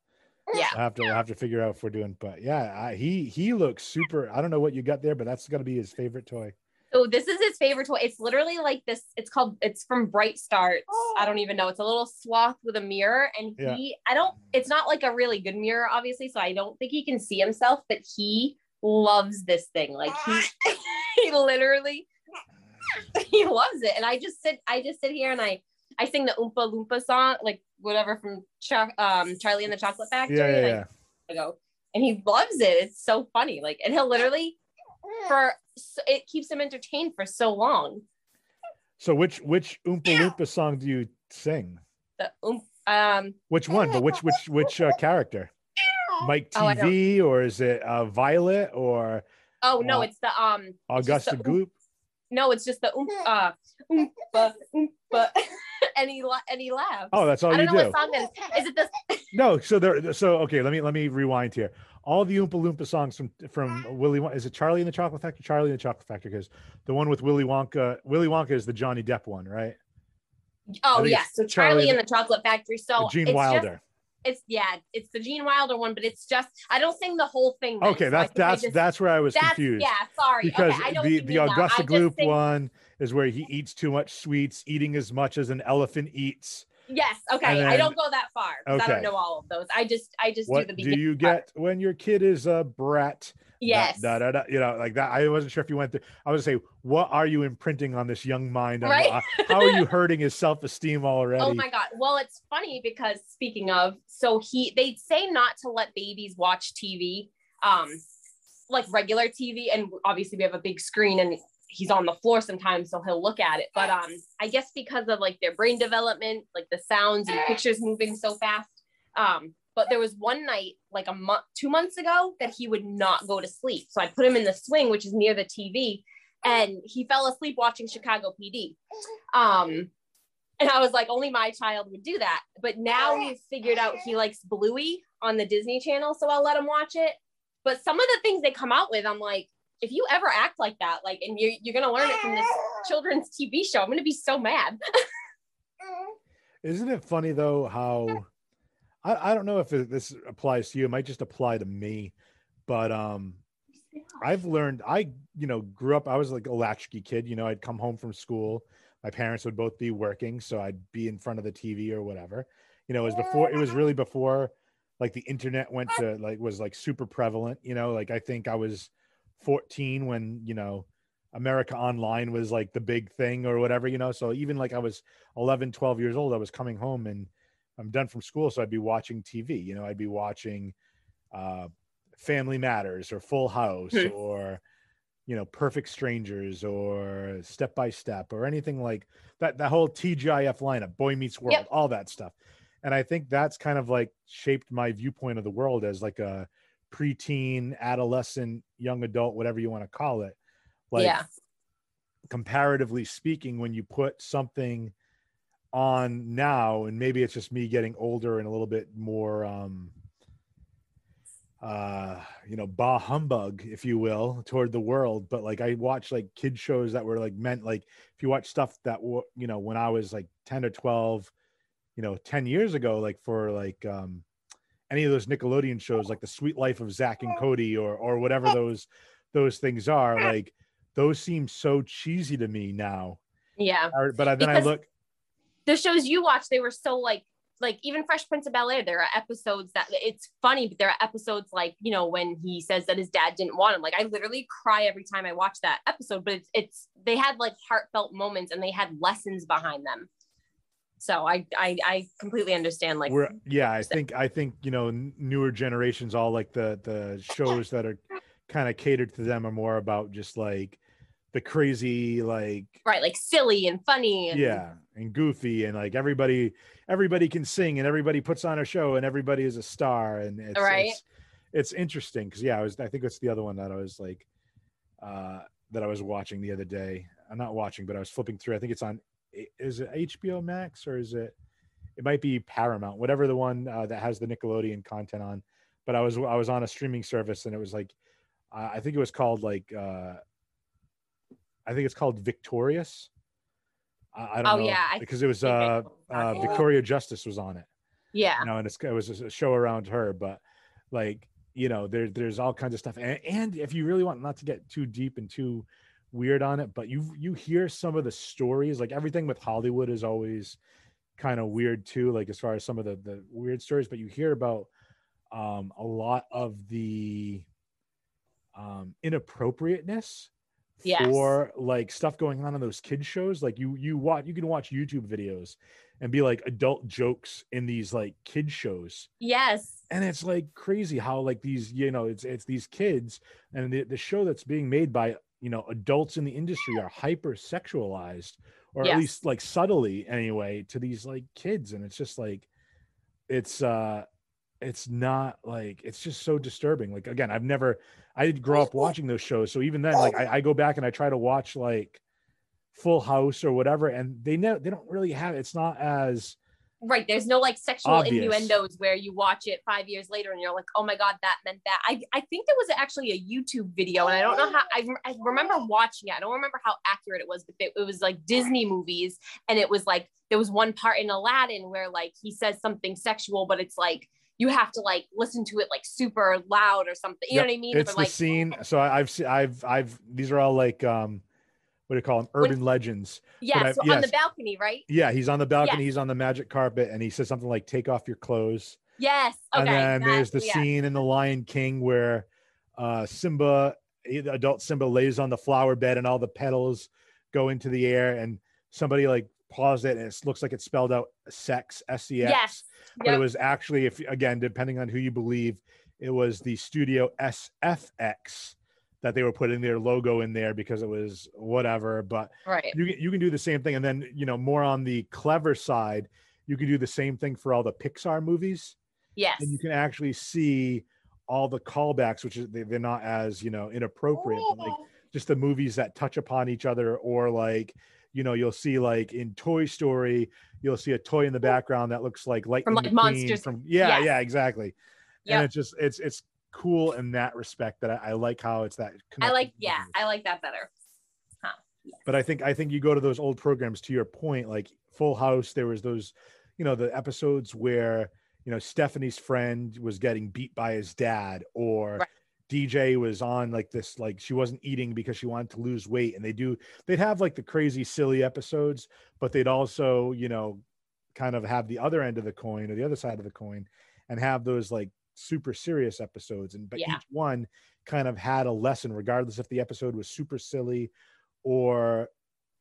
Yeah, I have to I have to figure out if we're doing, but yeah, I, he he looks super. I don't know what you got there, but that's gonna be his favorite toy. So this is his favorite toy. It's literally like this. It's called. It's from Bright Starts. Oh. I don't even know. It's a little sloth with a mirror, and he. Yeah. I don't. It's not like a really good mirror, obviously. So I don't think he can see himself, but he loves this thing. Like he he literally he loves it. And I just sit. I just sit here and I. I sing the Oompa Loompa song, like whatever from Char- um, Charlie and the Chocolate Factory. Yeah, yeah, yeah. I go, and he loves it. It's so funny. Like, and he'll literally for so, it keeps him entertained for so long. So, which which Oompa Loompa song do you sing? The um, um which one? But which which which uh, character? Mike T V oh, or is it uh, Violet or? Oh no, uh, it's the um Augusta the, Gloop. No, it's just the Oompa uh, Oompa Oompa. And he la- and he laughs. Oh, that's all you do. I don't know do. What song that is. Is it this? No, so there. So okay, let me let me rewind here. All the Oompa Loompa songs from from Willy Wonka. Is it Charlie and the Chocolate Factory? Charlie and the Chocolate Factory, because the one with Willy Wonka. Willy Wonka is the Johnny Depp one, right? Oh yeah, so Charlie, Charlie and the Chocolate Factory. So Gene it's Wilder. Just, it's yeah, it's the Gene Wilder one, but it's just I don't sing the whole thing. Then, okay, so that's that's just, that's where I was confused. Yeah, sorry. Because okay, I don't the the Augusta Gloop sing- one. Is where he eats too much sweets, eating as much as an elephant eats. Yes. Okay. Then, I don't go that far. Okay. I don't know all of those. I just, I just what do the beginning. Do you get part. When your kid is a brat? Yes. Da, da, da, da, you know, like that. I wasn't sure if you went through. I was gonna say, what are you imprinting on this young mind? Right? How are you hurting his self-esteem already? Oh my God. Well, it's funny because speaking of, so he, they say not to let babies watch T V, um, like regular T V. And obviously we have a big screen and he's on the floor sometimes, so he'll look at it. But um, I guess because of like their brain development, like the sounds and pictures moving so fast. Um, but there was one night, like a month, two months ago, that he would not go to sleep. So I put him in the swing, which is near the T V, and he fell asleep watching Chicago P D. Um, and I was like, only my child would do that. But now we've figured out he likes Bluey on the Disney Channel, so I'll let him watch it. But some of the things they come out with, I'm like, if you ever act like that, like, and you're, you're going to learn it from this children's T V show, I'm going to be so mad. Isn't it funny though, how, I, I don't know if it, this applies to you. It might just apply to me, but um, I've learned, I, you know, grew up, I was like a latchkey kid, you know, I'd come home from school. My parents would both be working. So I'd be in front of the T V or whatever, you know, it was before, it was really before like the internet went to like, was like super prevalent, you know, like I think I was fourteen when, you know, America Online was like the big thing or whatever, you know. So even like I was eleven, twelve years old, I was coming home and I'm done from school. So I'd be watching T V, you know, I'd be watching uh, Family Matters or Full House or, you know, Perfect Strangers or Step by Step or anything like that, that whole T G I F lineup, Boy Meets World, yep. all that stuff. And I think that's kind of like shaped my viewpoint of the world as like a preteen, adolescent, young adult, whatever you want to call it. Like, yeah. comparatively speaking, when you put something on now, and maybe it's just me getting older and a little bit more, um, uh, you know, bah humbug, if you will, toward the world. But like, I watched like kid shows that were like meant, like if you watch stuff that, you know, when I was like ten or twelve, you know, ten years ago, like for like, um, any of those Nickelodeon shows, like The Sweet Life of Zach and Cody, or or whatever those those things are, like those seem so cheesy to me now. Yeah. But I, then because I look. The shows you watch, they were so like, like even Fresh Prince of Bel-Air, there are episodes that it's funny, but there are episodes like, you know, when he says that his dad didn't want him, like I literally cry every time I watch that episode, but it's, it's, they had like heartfelt moments and they had lessons behind them. So I, I, I completely understand. Like, we're, yeah, I think, I think, you know, newer generations, all like the, the shows that are kind of catered to them are more about just like the crazy, like, right. Like silly and funny. And, yeah. And goofy. And like everybody, everybody can sing and everybody puts on a show and everybody is a star. And it's, right. it's, it's interesting. Cause yeah, I was, I think that's the other one that I was like, uh, that I was watching the other day. I'm not watching, but I was flipping through. I think it's on, is it H B O Max or is it, it might be Paramount, whatever the one uh, that has the Nickelodeon content on. But I was, I was on a streaming service and it was like, uh, I think it was called like, uh, I think it's called Victorious. I, I don't oh, know yeah. because it was, uh, uh, Victoria Justice was on it. Yeah. You know, and it's, it was a show around her, but like, you know, there, there's all kinds of stuff. And, and if you really want not to get too deep and too weird on it, but you you hear some of the stories, like everything with Hollywood is always kind of weird too, like as far as some of the the weird stories, but you hear about um a lot of the um inappropriateness yes. for like stuff going on in those kids shows. Like you you watch you can watch YouTube videos and be like adult jokes in these like kid shows. Yes. And it's like crazy how like these, you know, it's it's these kids and the, the show that's being made by, you know, adults in the industry are hyper-sexualized or yes. at least like subtly anyway to these like kids. And it's just like, it's, uh, it's not like, it's just so disturbing. Like, again, I've never, I didn't grow up watching those shows. So even then, like I, I go back and I try to watch like Full House or whatever. And they know, they don't really have, it's not as right. There's no like sexual obvious. Innuendos where you watch it five years later and you're like, oh my God, that meant that. I, I think there was actually a YouTube video and I don't know how, I, I remember watching it. I don't remember how accurate it was, but it, it was like Disney movies. And it was like, there was one part in Aladdin where like, he says something sexual, but it's like, you have to like, listen to it like super loud or something. You yep. know what I mean? It's but, the like, scene. So I've seen, I've, I've, these are all like, um, what do you call them? Urban when, legends. Yeah, I, so yes. on the balcony, right? Yeah, he's on the balcony. Yes. He's on the magic carpet, and he says something like, "Take off your clothes." Yes. Okay. And then exactly, there's the yeah. scene in The Lion King where uh, Simba, adult Simba, lays on the flower bed, and all the petals go into the air, and somebody like paused it, and it looks like it spelled out "sex," S E X. Yes. But yep. it was actually, if again, depending on who you believe, it was the studio S F X. That they were putting their logo in there because it was whatever, but right. you you can do the same thing. And then, you know, more on the clever side, you can do the same thing for all the Pixar movies. Yes. And you can actually see all the callbacks, which is, they're not as, you know, inappropriate, but like just the movies that touch upon each other, or like, you know, you'll see like in Toy Story, you'll see a toy in the background that looks like Lightning from like Monsters. From, yeah, yes. yeah, exactly. Yep. And it's just, it's, it's, cool in that respect that I, I like how it's that I like yeah I like that better huh. yes. But I think I think you go to those old programs, to your point, like Full House, there was those, you know, the episodes where, you know, Stephanie's friend was getting beat by his dad, or right. D J was on like this, like she wasn't eating because she wanted to lose weight, and they do they'd have like the crazy silly episodes, but they'd also, you know, kind of have the other end of the coin, or the other side of the coin, and have those like super serious episodes. And but yeah. each one kind of had a lesson, regardless if the episode was super silly or,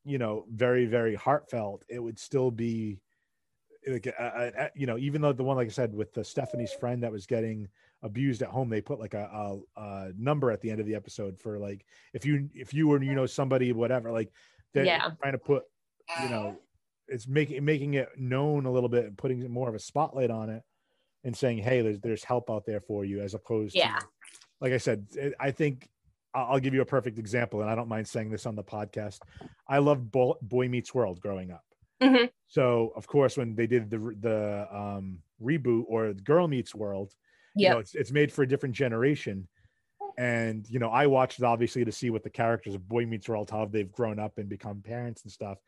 you know, very very heartfelt. It would still be like a, a, you know, even though the one, like I said, with the Stephanie's friend that was getting abused at home, they put like a, a, a number at the end of the episode for like if you if you were, you know, somebody whatever, like they're yeah. trying to put, you know, it's making making it known a little bit and putting more of a spotlight on it. And saying, hey, there's there's help out there for you, as opposed yeah. to, like I said, I think I'll give you a perfect example, and I don't mind saying this on the podcast. I loved Bo- Boy Meets World growing up. Mm-hmm. So, of course, when they did the the um, reboot, or Girl Meets World, yep. you know, it's, it's made for a different generation. And, you know, I watched it, obviously, to see what the characters of Boy Meets World, how they've grown up and become parents and stuff.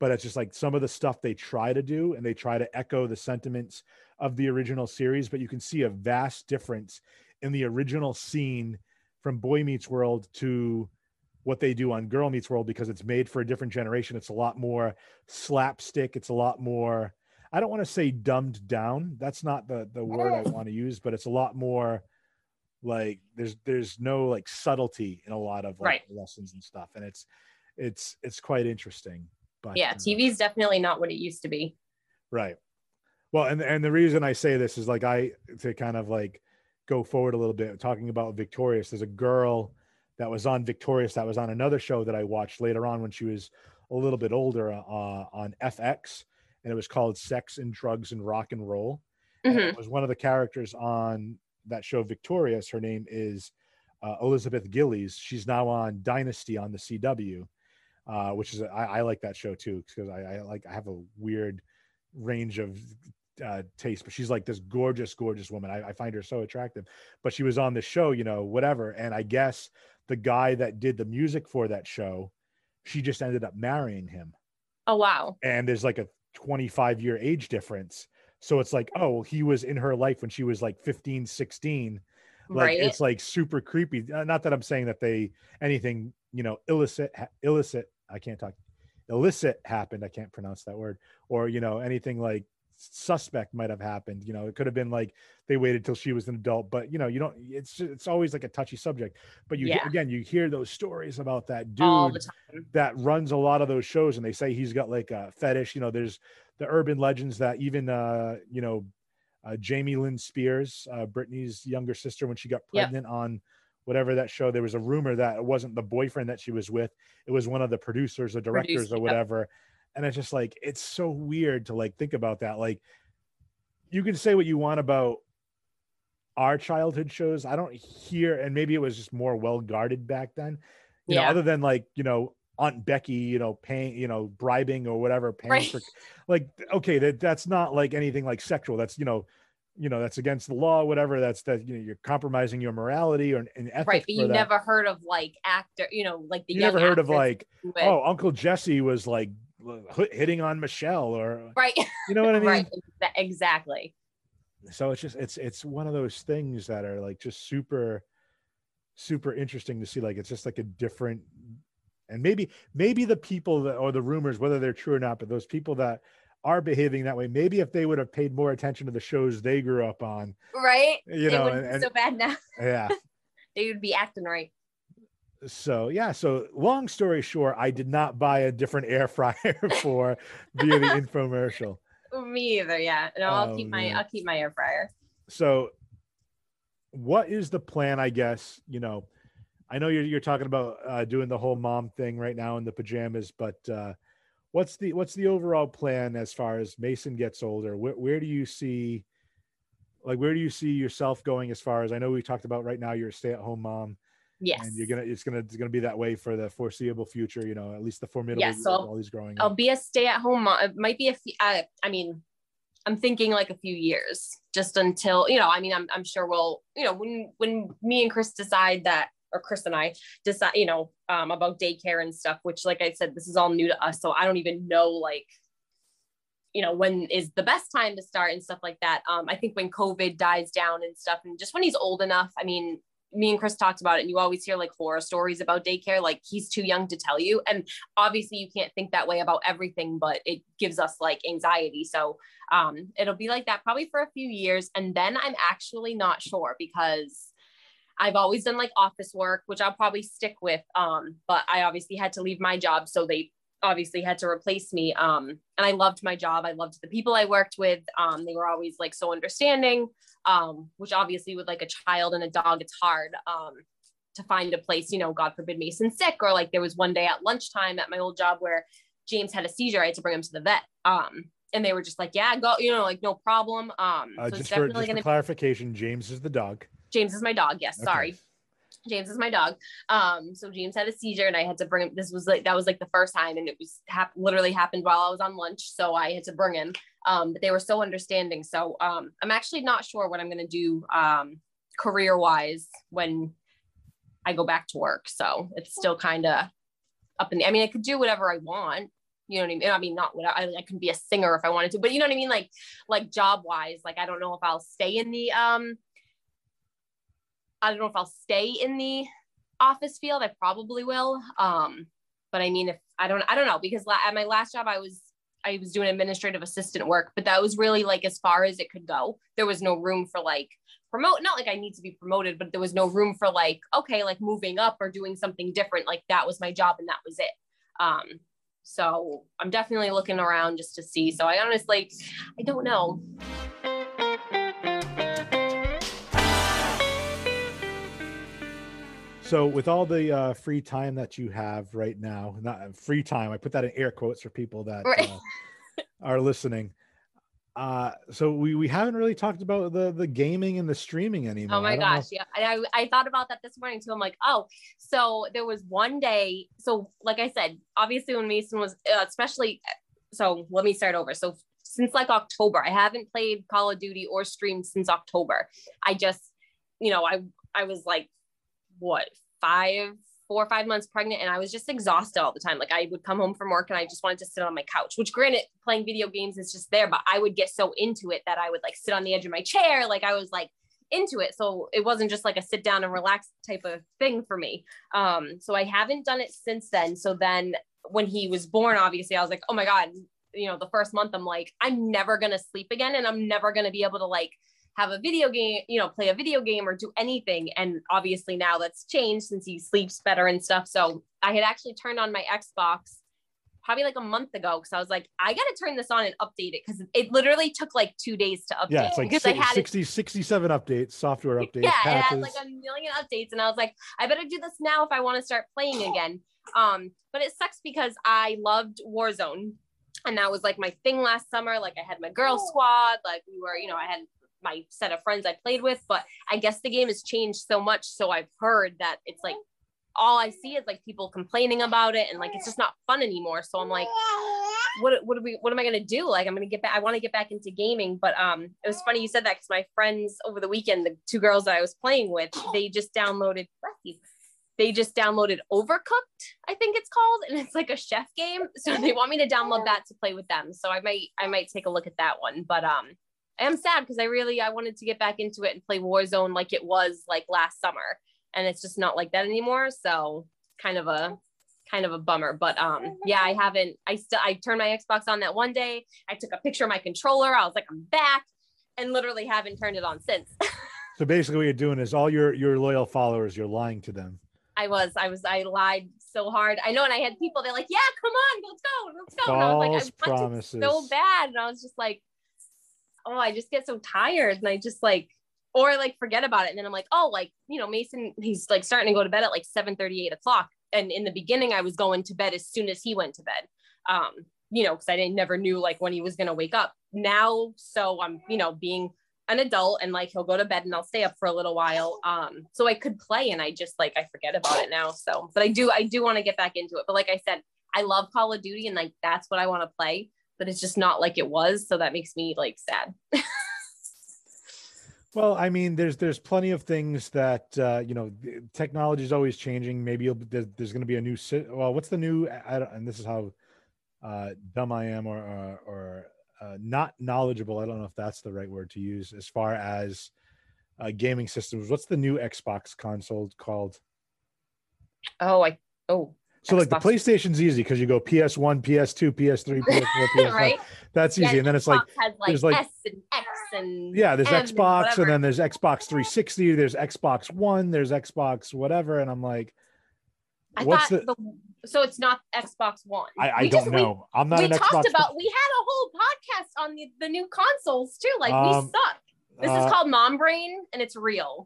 but it's just like some of the stuff they try to do, and they try to echo the sentiments of the original series, but you can see a vast difference in the original scene from Boy Meets World to what they do on Girl Meets World, because it's made for a different generation. It's a lot more slapstick. It's a lot more, I don't want to say dumbed down. That's not the, the word I want to use, but it's a lot more like there's, there's no like subtlety in a lot of like right. lessons and stuff. And it's, it's, it's quite interesting. But yeah, T V is definitely not what it used to be. Right. Well, and, and the reason I say this is like, I, to kind of like go forward a little bit, talking about Victorious, there's a girl that was on Victorious that was on another show that I watched later on when she was a little bit older, uh, on F X, and it was called Sex and Drugs and Rock and Roll. Mm-hmm. And it was one of the characters on that show, Victorious. Her name is uh, Elizabeth Gillies. She's now on Dynasty on the C W, uh, which is, I, I like that show too, because I, I like, I have a weird range of uh, taste, but she's like this gorgeous, gorgeous woman. I, I find her so attractive, but she was on the show, you know, whatever. And I guess the guy that did the music for that show, she just ended up marrying him. Oh, wow. And there's like a twenty-five year age difference. So it's like, oh, well, he was in her life when she was like fifteen, sixteen. Like, right. It's like super creepy. Not that I'm saying that they, anything, you know, illicit, illicit, I can't talk, illicit happened. I can't pronounce that word. Or, you know, anything like suspect might have happened. You know, it could have been like they waited till she was an adult, but you know, you don't, it's it's always like a touchy subject, but you yeah. again, you hear those stories about that dude that runs a lot of those shows, and they say he's got like a fetish. You know, there's the urban legends that even uh you know uh Jamie Lynn Spears, uh Britney's younger sister, when she got pregnant yep. on whatever that show, there was a rumor that it wasn't the boyfriend that she was with, it was one of the producers or directors Produced, or whatever yep. And it's just like, it's so weird to like think about that. Like, you can say what you want about our childhood shows. I don't hear, and maybe it was just more well guarded back then, you yeah. know, other than like, you know, Aunt Becky, you know, paying, you know, bribing or whatever, paying right. for, like, okay, that that's not like anything like sexual. That's, you know, you know, that's against the law, whatever. That's that, you know, you're compromising your morality or an ethics. Right. But you never heard of like actor, you know, like the, you never heard of like, oh, Uncle Jesse was like hitting on Michelle, or right, you know what I mean? Right, exactly. So it's just it's it's one of those things that are like just super super interesting to see. Like, it's just like a different, and maybe maybe the people that, or the rumors, whether they're true or not, but those people that are behaving that way, maybe if they would have paid more attention to the shows they grew up on, right, you know, it wouldn't be so bad now. Yeah, they would be acting right. So yeah, so long story short, I did not buy a different air fryer for via the infomercial. Me either, yeah. No, I'll um, keep my I'll keep my air fryer. So what is the plan, I guess? You know, I know you're you're talking about uh doing the whole mom thing right now in the pajamas, but uh what's the what's the overall plan as far as Mason gets older? Where where do you see like where do you see yourself going as far as, I know we talked about right now you're a stay-at-home mom. Yes. And you're gonna it's gonna it's gonna be that way for the foreseeable future, you know, at least the formidable yeah, so while he's growing up. I'll be a stay-at-home mom. It might be a few, I, I mean, I'm thinking like a few years, just until, you know, I mean, I'm I'm sure we'll, you know, when when me and Chris decide that, or Chris and I decide, you know, um about daycare and stuff, which like I said, this is all new to us. So I don't even know like, you know, when is the best time to start and stuff like that. Um, I think when COVID dies down and stuff, and just when he's old enough, I mean, me and Chris talked about it, and you always hear like horror stories about daycare. Like, he's too young to tell you. And obviously you can't think that way about everything, but it gives us like anxiety. So um, it'll be like that probably for a few years. And then I'm actually not sure, because I've always done like office work, which I'll probably stick with. Um, but I obviously had to leave my job, so they obviously had to replace me. Um, and I loved my job. I loved the people I worked with. Um, they were always like so understanding, um, which obviously with like a child and a dog, it's hard um, to find a place, you know, God forbid Mason's sick, or like there was one day at lunchtime at my old job where James had a seizure. I had to bring him to the vet. Um, and they were just like, yeah, go, you know, like no problem. Um, uh, so just it's definitely for, just gonna... for clarification, James is the dog. James is my dog. Yes. Okay. Sorry. James is my dog. Um, so James had a seizure, and I had to bring him. This was like, that was like the first time, and it was hap- literally happened while I was on lunch. So I had to bring him, um, but they were so understanding. So um, I'm actually not sure what I'm going to do um, career wise when I go back to work. So it's still kind of up in the, I mean, I could do whatever I want, You know what I mean? I mean, not what I, I couldn't be a singer if I wanted to, but you know what I mean? Like, like job wise, like, I don't know if I'll stay in the, um, I don't know if I'll stay in the office field. I probably will. Um, but I mean, if I don't, I don't know, because la- at my last job, I was, I was doing administrative assistant work, but that was really like as far as it could go. There was no room for like promote, not like I need to be promoted, but there was no room for like, okay, like moving up or doing something different. Like that was my job and that was it. Um, so I'm definitely looking around just to see. So I honestly, I don't know. So with all the uh, free time that you have right now, not free time, I put that in air quotes for people that right. uh, are listening. Uh, so we, we haven't really talked about the, the gaming and the streaming anymore. Oh my gosh. Know. Yeah. I, I thought about that this morning too. I'm like, oh, so there was one day. So like I said, obviously when Mason was uh, especially, so let me start over. So since like October, I haven't played Call of Duty or streamed since October. I just, you know, I, I was like, what, five, four or five months pregnant. And I was just exhausted all the time. Like I would come home from work and I just wanted to sit on my couch, which granted playing video games is just there, but I would get so into it that I would like sit on the edge of my chair. Like I was like into it. So it wasn't just like a sit down and relax type of thing for me. Um, so I haven't done it since then. So then when he was born, obviously I was like, oh my God, you know, the first month I'm like, I'm never going to sleep again. And I'm never going to be able to like have a video game, you know, play a video game or do anything. And obviously now that's changed since he sleeps better and stuff. So I had actually turned on my Xbox probably like a month ago because I was like, I got to turn this on and update it because it literally took like two days to update. Yeah, it's like sixty, I had sixty, sixty-seven updates, software updates. Yeah, patches. It had like a million updates. And I was like, I better do this now if I want to start playing again. Um, but it sucks because I loved Warzone. And that was like my thing last summer. Like I had my girl squad, like we were, you know, I had my set of friends I played with, but I guess the game has changed so much. So I've heard that it's like, all I see is like people complaining about it. And like, it's just not fun anymore. So I'm like, what, what do we, what am I going to do? Like, I'm going to get back, I want to get back into gaming, but um, it was funny you said that because my friends over the weekend, the two girls that I was playing with, they just downloaded, they just downloaded Overcooked, I think it's called. And it's like a chef game. So they want me to download that to play with them. So I might, I might take a look at that one, but um, I'm sad because I really, I wanted to get back into it and play Warzone like it was like last summer. And it's just not like that anymore. So kind of a, kind of a bummer, but um, yeah, I haven't, I still, I turned my Xbox on that one day. I took a picture of my controller. I was like, I'm back, and literally haven't turned it on since. So basically what you're doing is all your, your loyal followers, you're lying to them. I was, I was, I lied so hard. I know. And I had people, they're like, yeah, come on, let's go, let's go. And I was like, I wanted so bad. And I was just like, oh, I just get so tired and I just like, or like forget about it. And then I'm like, oh, like, you know, Mason, he's like starting to go to bed at like seven thirty, eight o'clock. And in the beginning, I was going to bed as soon as he went to bed, um, you know, cause I didn't never knew like when he was going to wake up now. So I'm, you know, being an adult and like, he'll go to bed and I'll stay up for a little while. Um, so I could play and I just like, I forget about it now. So, but I do, I do want to get back into it. But like I said, I love Call of Duty and like, that's what I want to play. But it's just not like it was. So that makes me like sad. Well, I mean, there's, there's plenty of things that, uh, you know, technology is always changing. Maybe you'll, there's, there's going to be a new, well, what's the new, I don't, and this is how uh, dumb I am or, or, or uh, not knowledgeable. I don't know if that's the right word to use as far as uh, gaming systems. What's the new Xbox console called? Oh, I, oh. So Xbox. Like the PlayStation's easy because you go P S one, P S two, P S three, P S four, P S five. Right? That's easy. Yeah, and then Xbox it's like, has like there's like S and X and yeah, there's M Xbox and, and then there's Xbox three sixty, there's Xbox One, there's Xbox whatever. And I'm like, I what's thought the... the so it's not Xbox One. I, I don't just, know. We, I'm not we an talked Xbox about we had a whole podcast on the, the new consoles too. Like um, we suck. This uh, is called Mom Brain and it's real.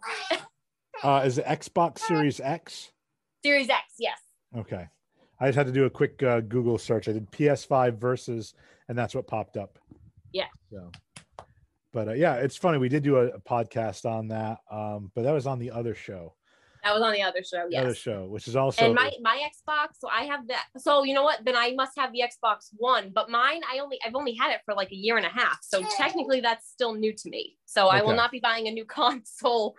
uh is it Xbox Series X? Series X, yes. Okay. I just had to do a quick uh, Google search. I did P S five versus, and that's what popped up. Yeah. So, but uh, yeah, it's funny. We did do a, a podcast on that, um, but that was on the other show. That was on the other show, yes. The other show, which is also. And my, my Xbox, so I have that. So you know what? Then I must have the Xbox One, but mine, I only, I've only had it for like a year and a half. So technically that's still new to me. So okay. I will not be buying a new console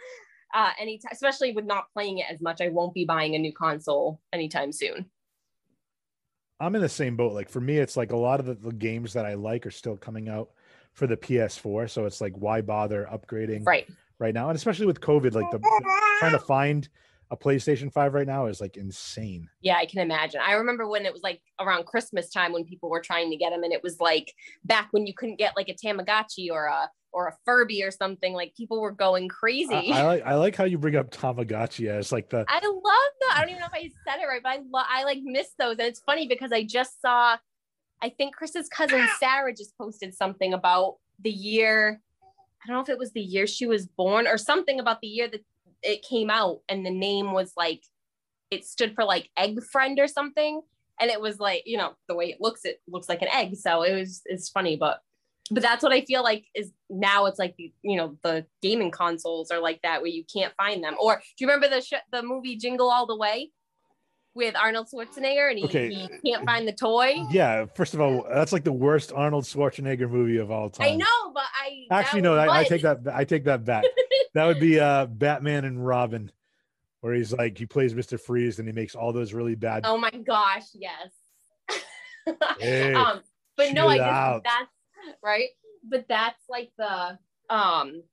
Uh, anytime, especially with not playing it as much, I won't be buying a new console anytime soon. I'm in the same boat. Like for me, it's like a lot of the, the games that I like are still coming out for the P S four. So it's like, why bother upgrading right, right now? And especially with COVID, like the, the trying to find a PlayStation five right now is like insane. Yeah, I can imagine. I remember when it was like around Christmas time when people were trying to get them, and it was like back when you couldn't get like a Tamagotchi or a or a Furby or something. Like people were going crazy. I, I like I like how you bring up Tamagotchi as like the. I love that. I don't even know if I said it right, but I lo- I like miss those, and it's funny because I just saw, I think Chris's cousin Sarah just posted something about the year. I don't know if it was the year she was born or something about the year that it came out, and the name was like, it stood for like egg friend or something, and it was like, you know, the way it looks, it looks like an egg, so it was it's funny. But but that's what I feel like is now. It's like, you know, the gaming consoles are like that where you can't find them. Or do you remember the sh- the movie Jingle All the Way with Arnold Schwarzenegger, and he, okay. he can't find the toy? Yeah, first of all, that's like the worst Arnold Schwarzenegger movie of all time. I know, but I actually no I, I take that I take that back. That would be uh, Batman and Robin, where he's like, he plays Mister Freeze and he makes all those really bad. Oh my gosh, yes. Hey, um, but no, I guess that's right. But that's like the, um,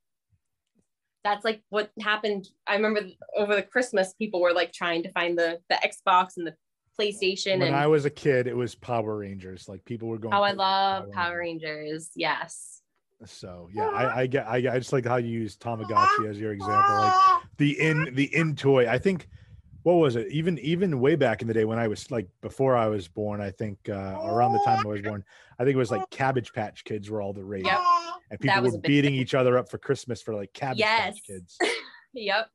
that's like what happened. I remember over the Christmas, people were like trying to find the the Xbox and the PlayStation. When and, I was a kid, it was Power Rangers. Like people were going. Oh, I love Power Rangers. Rangers. Yes. So yeah, I, I get, I, I just like how you use Tamagotchi as your example, like the in, the in toy. I think, what was it? Even, even way back in the day when I was like, before I was born, I think uh, around the time I was born, I think it was like Cabbage Patch Kids were all the rage, yep. and people were beating thing. each other up for Christmas for like Cabbage yes. Patch Kids. Yep.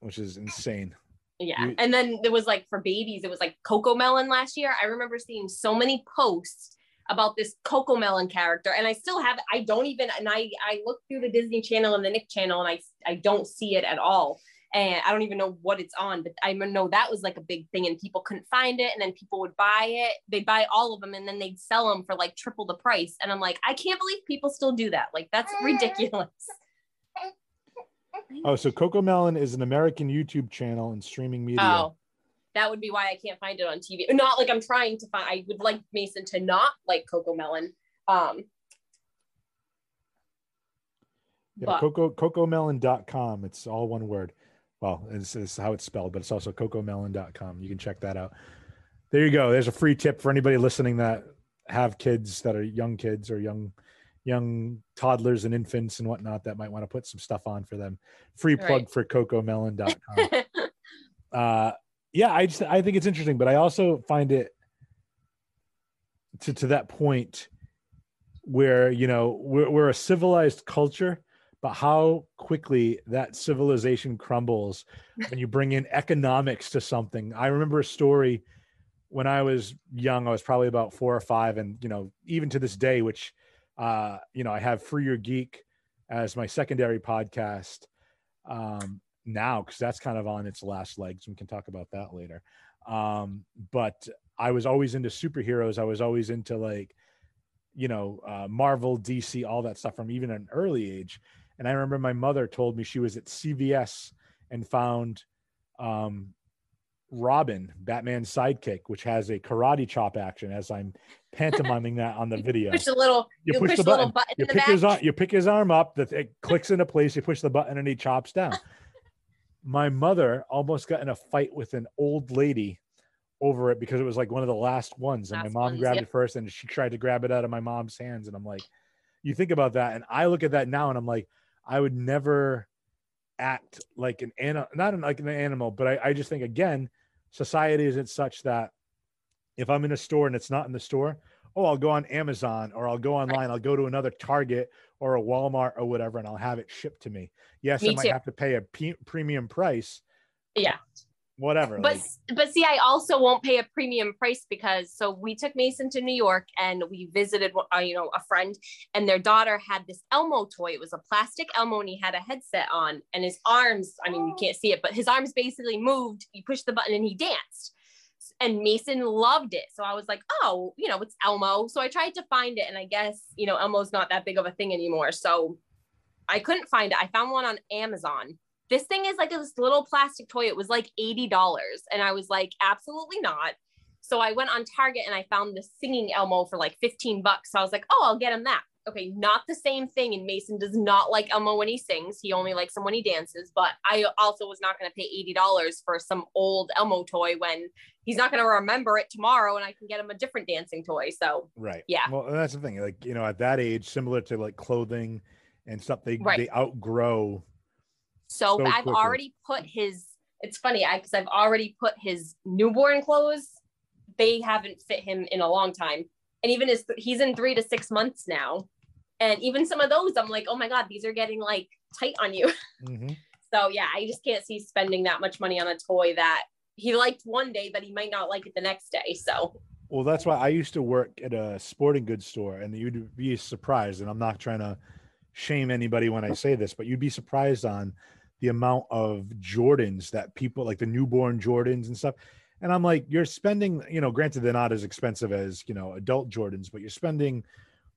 Which is insane. Yeah, you, and then there was like for babies, it was like Cocomelon last year. I remember seeing so many posts about this Cocomelon character, and I still have, I don't even, and I, I look through the Disney Channel and the Nick Channel, and I, I don't see it at all, and I don't even know what it's on, but I know that was like a big thing, and people couldn't find it, and then people would buy it, they'd buy all of them, and then they'd sell them for like triple the price, and I'm like, I can't believe people still do that, like that's ridiculous. Oh, so Cocomelon is an American YouTube channel and streaming media. Oh. That would be why I can't find it on T V. Not like I'm trying to find, I would like Mason to not like Cocomelon. Um, yeah, Coco, cocomelon dot com. It's all one word. Well, this is how it's spelled, but it's also cocomelon dot com. You can check that out. There you go. There's a free tip for anybody listening that have kids that are young kids or young, young toddlers and infants and whatnot that might want to put some stuff on for them. Free plug right. for cocomelon dot com. uh, Yeah, I just I think it's interesting, but I also find it to, to that point where, you know, we're we're a civilized culture, but how quickly that civilization crumbles when you bring in economics to something. I remember a story when I was young, I was probably about four or five, and you know, even to this day, which uh, you know, I have Free Your Geek as my secondary podcast. Um now because that's kind of on its last legs. We can talk about that later. Um, but I was always into superheroes. I was always into like, you know, uh, Marvel, D C, all that stuff from even an early age. And I remember my mother told me she was at C V S and found um, Robin, Batman's sidekick, which has a karate chop action as I'm pantomiming that on the video. Push a little, you, you push, push the button, button you, in pick the his arm, you pick his arm up, that it clicks into place, you push the button and he chops down. My mother almost got in a fight with an old lady over it because it was like one of the last ones. And last my mom ones, grabbed yep. it first, and she tried to grab it out of my mom's hands. And I'm like, you think about that. And I look at that now and I'm like, I would never act like an animal, not an, like an animal, but I, I just think, again, society isn't such that if I'm in a store and it's not in the store, oh, I'll go on Amazon or I'll go online. Right. I'll go to another Target or a Walmart or whatever, and I'll have it shipped to me. Yes, me I might too. have to pay a p- premium price. Yeah. Whatever. But like. but see, I also won't pay a premium price because so we took Mason to New York and we visited, uh, you know, a friend, and their daughter had this Elmo toy. It was a plastic Elmo, and he had a headset on, and his arms, I mean, you can't see it, but his arms basically moved. You push the button and he danced. And Mason loved it. So I was like, oh, you know, it's Elmo. So I tried to find it. And I guess, you know, Elmo's not that big of a thing anymore. So I couldn't find it. I found one on Amazon. This thing is like this little plastic toy. It was like eighty dollars. And I was like, absolutely not. So I went on Target and I found the singing Elmo for like fifteen bucks. So I was like, oh, I'll get him that. Okay, not the same thing. And Mason does not like Elmo when he sings. He only likes him when he dances. But I also was not going to pay eighty dollars for some old Elmo toy when he's not going to remember it tomorrow and I can get him a different dancing toy. So, right. Yeah. Well, and that's the thing. Like, you know, at that age, similar to like clothing and stuff, they, right. they outgrow. So, so I've quickly. already put his, it's funny because I've already put his newborn clothes. They haven't fit him in a long time. And even his, he's in three to six months now. And even some of those, I'm like, oh my God, these are getting like tight on you. Mm-hmm. So yeah, I just can't see spending that much money on a toy that he liked one day, but he might not like it the next day. So. Well, that's why I used to work at a sporting goods store, and you'd be surprised. And I'm not trying to shame anybody when I say this, but you'd be surprised on the amount of Jordans that people like, the newborn Jordans and stuff. And I'm like, you're spending, you know, granted they're not as expensive as, you know, adult Jordans, but you're spending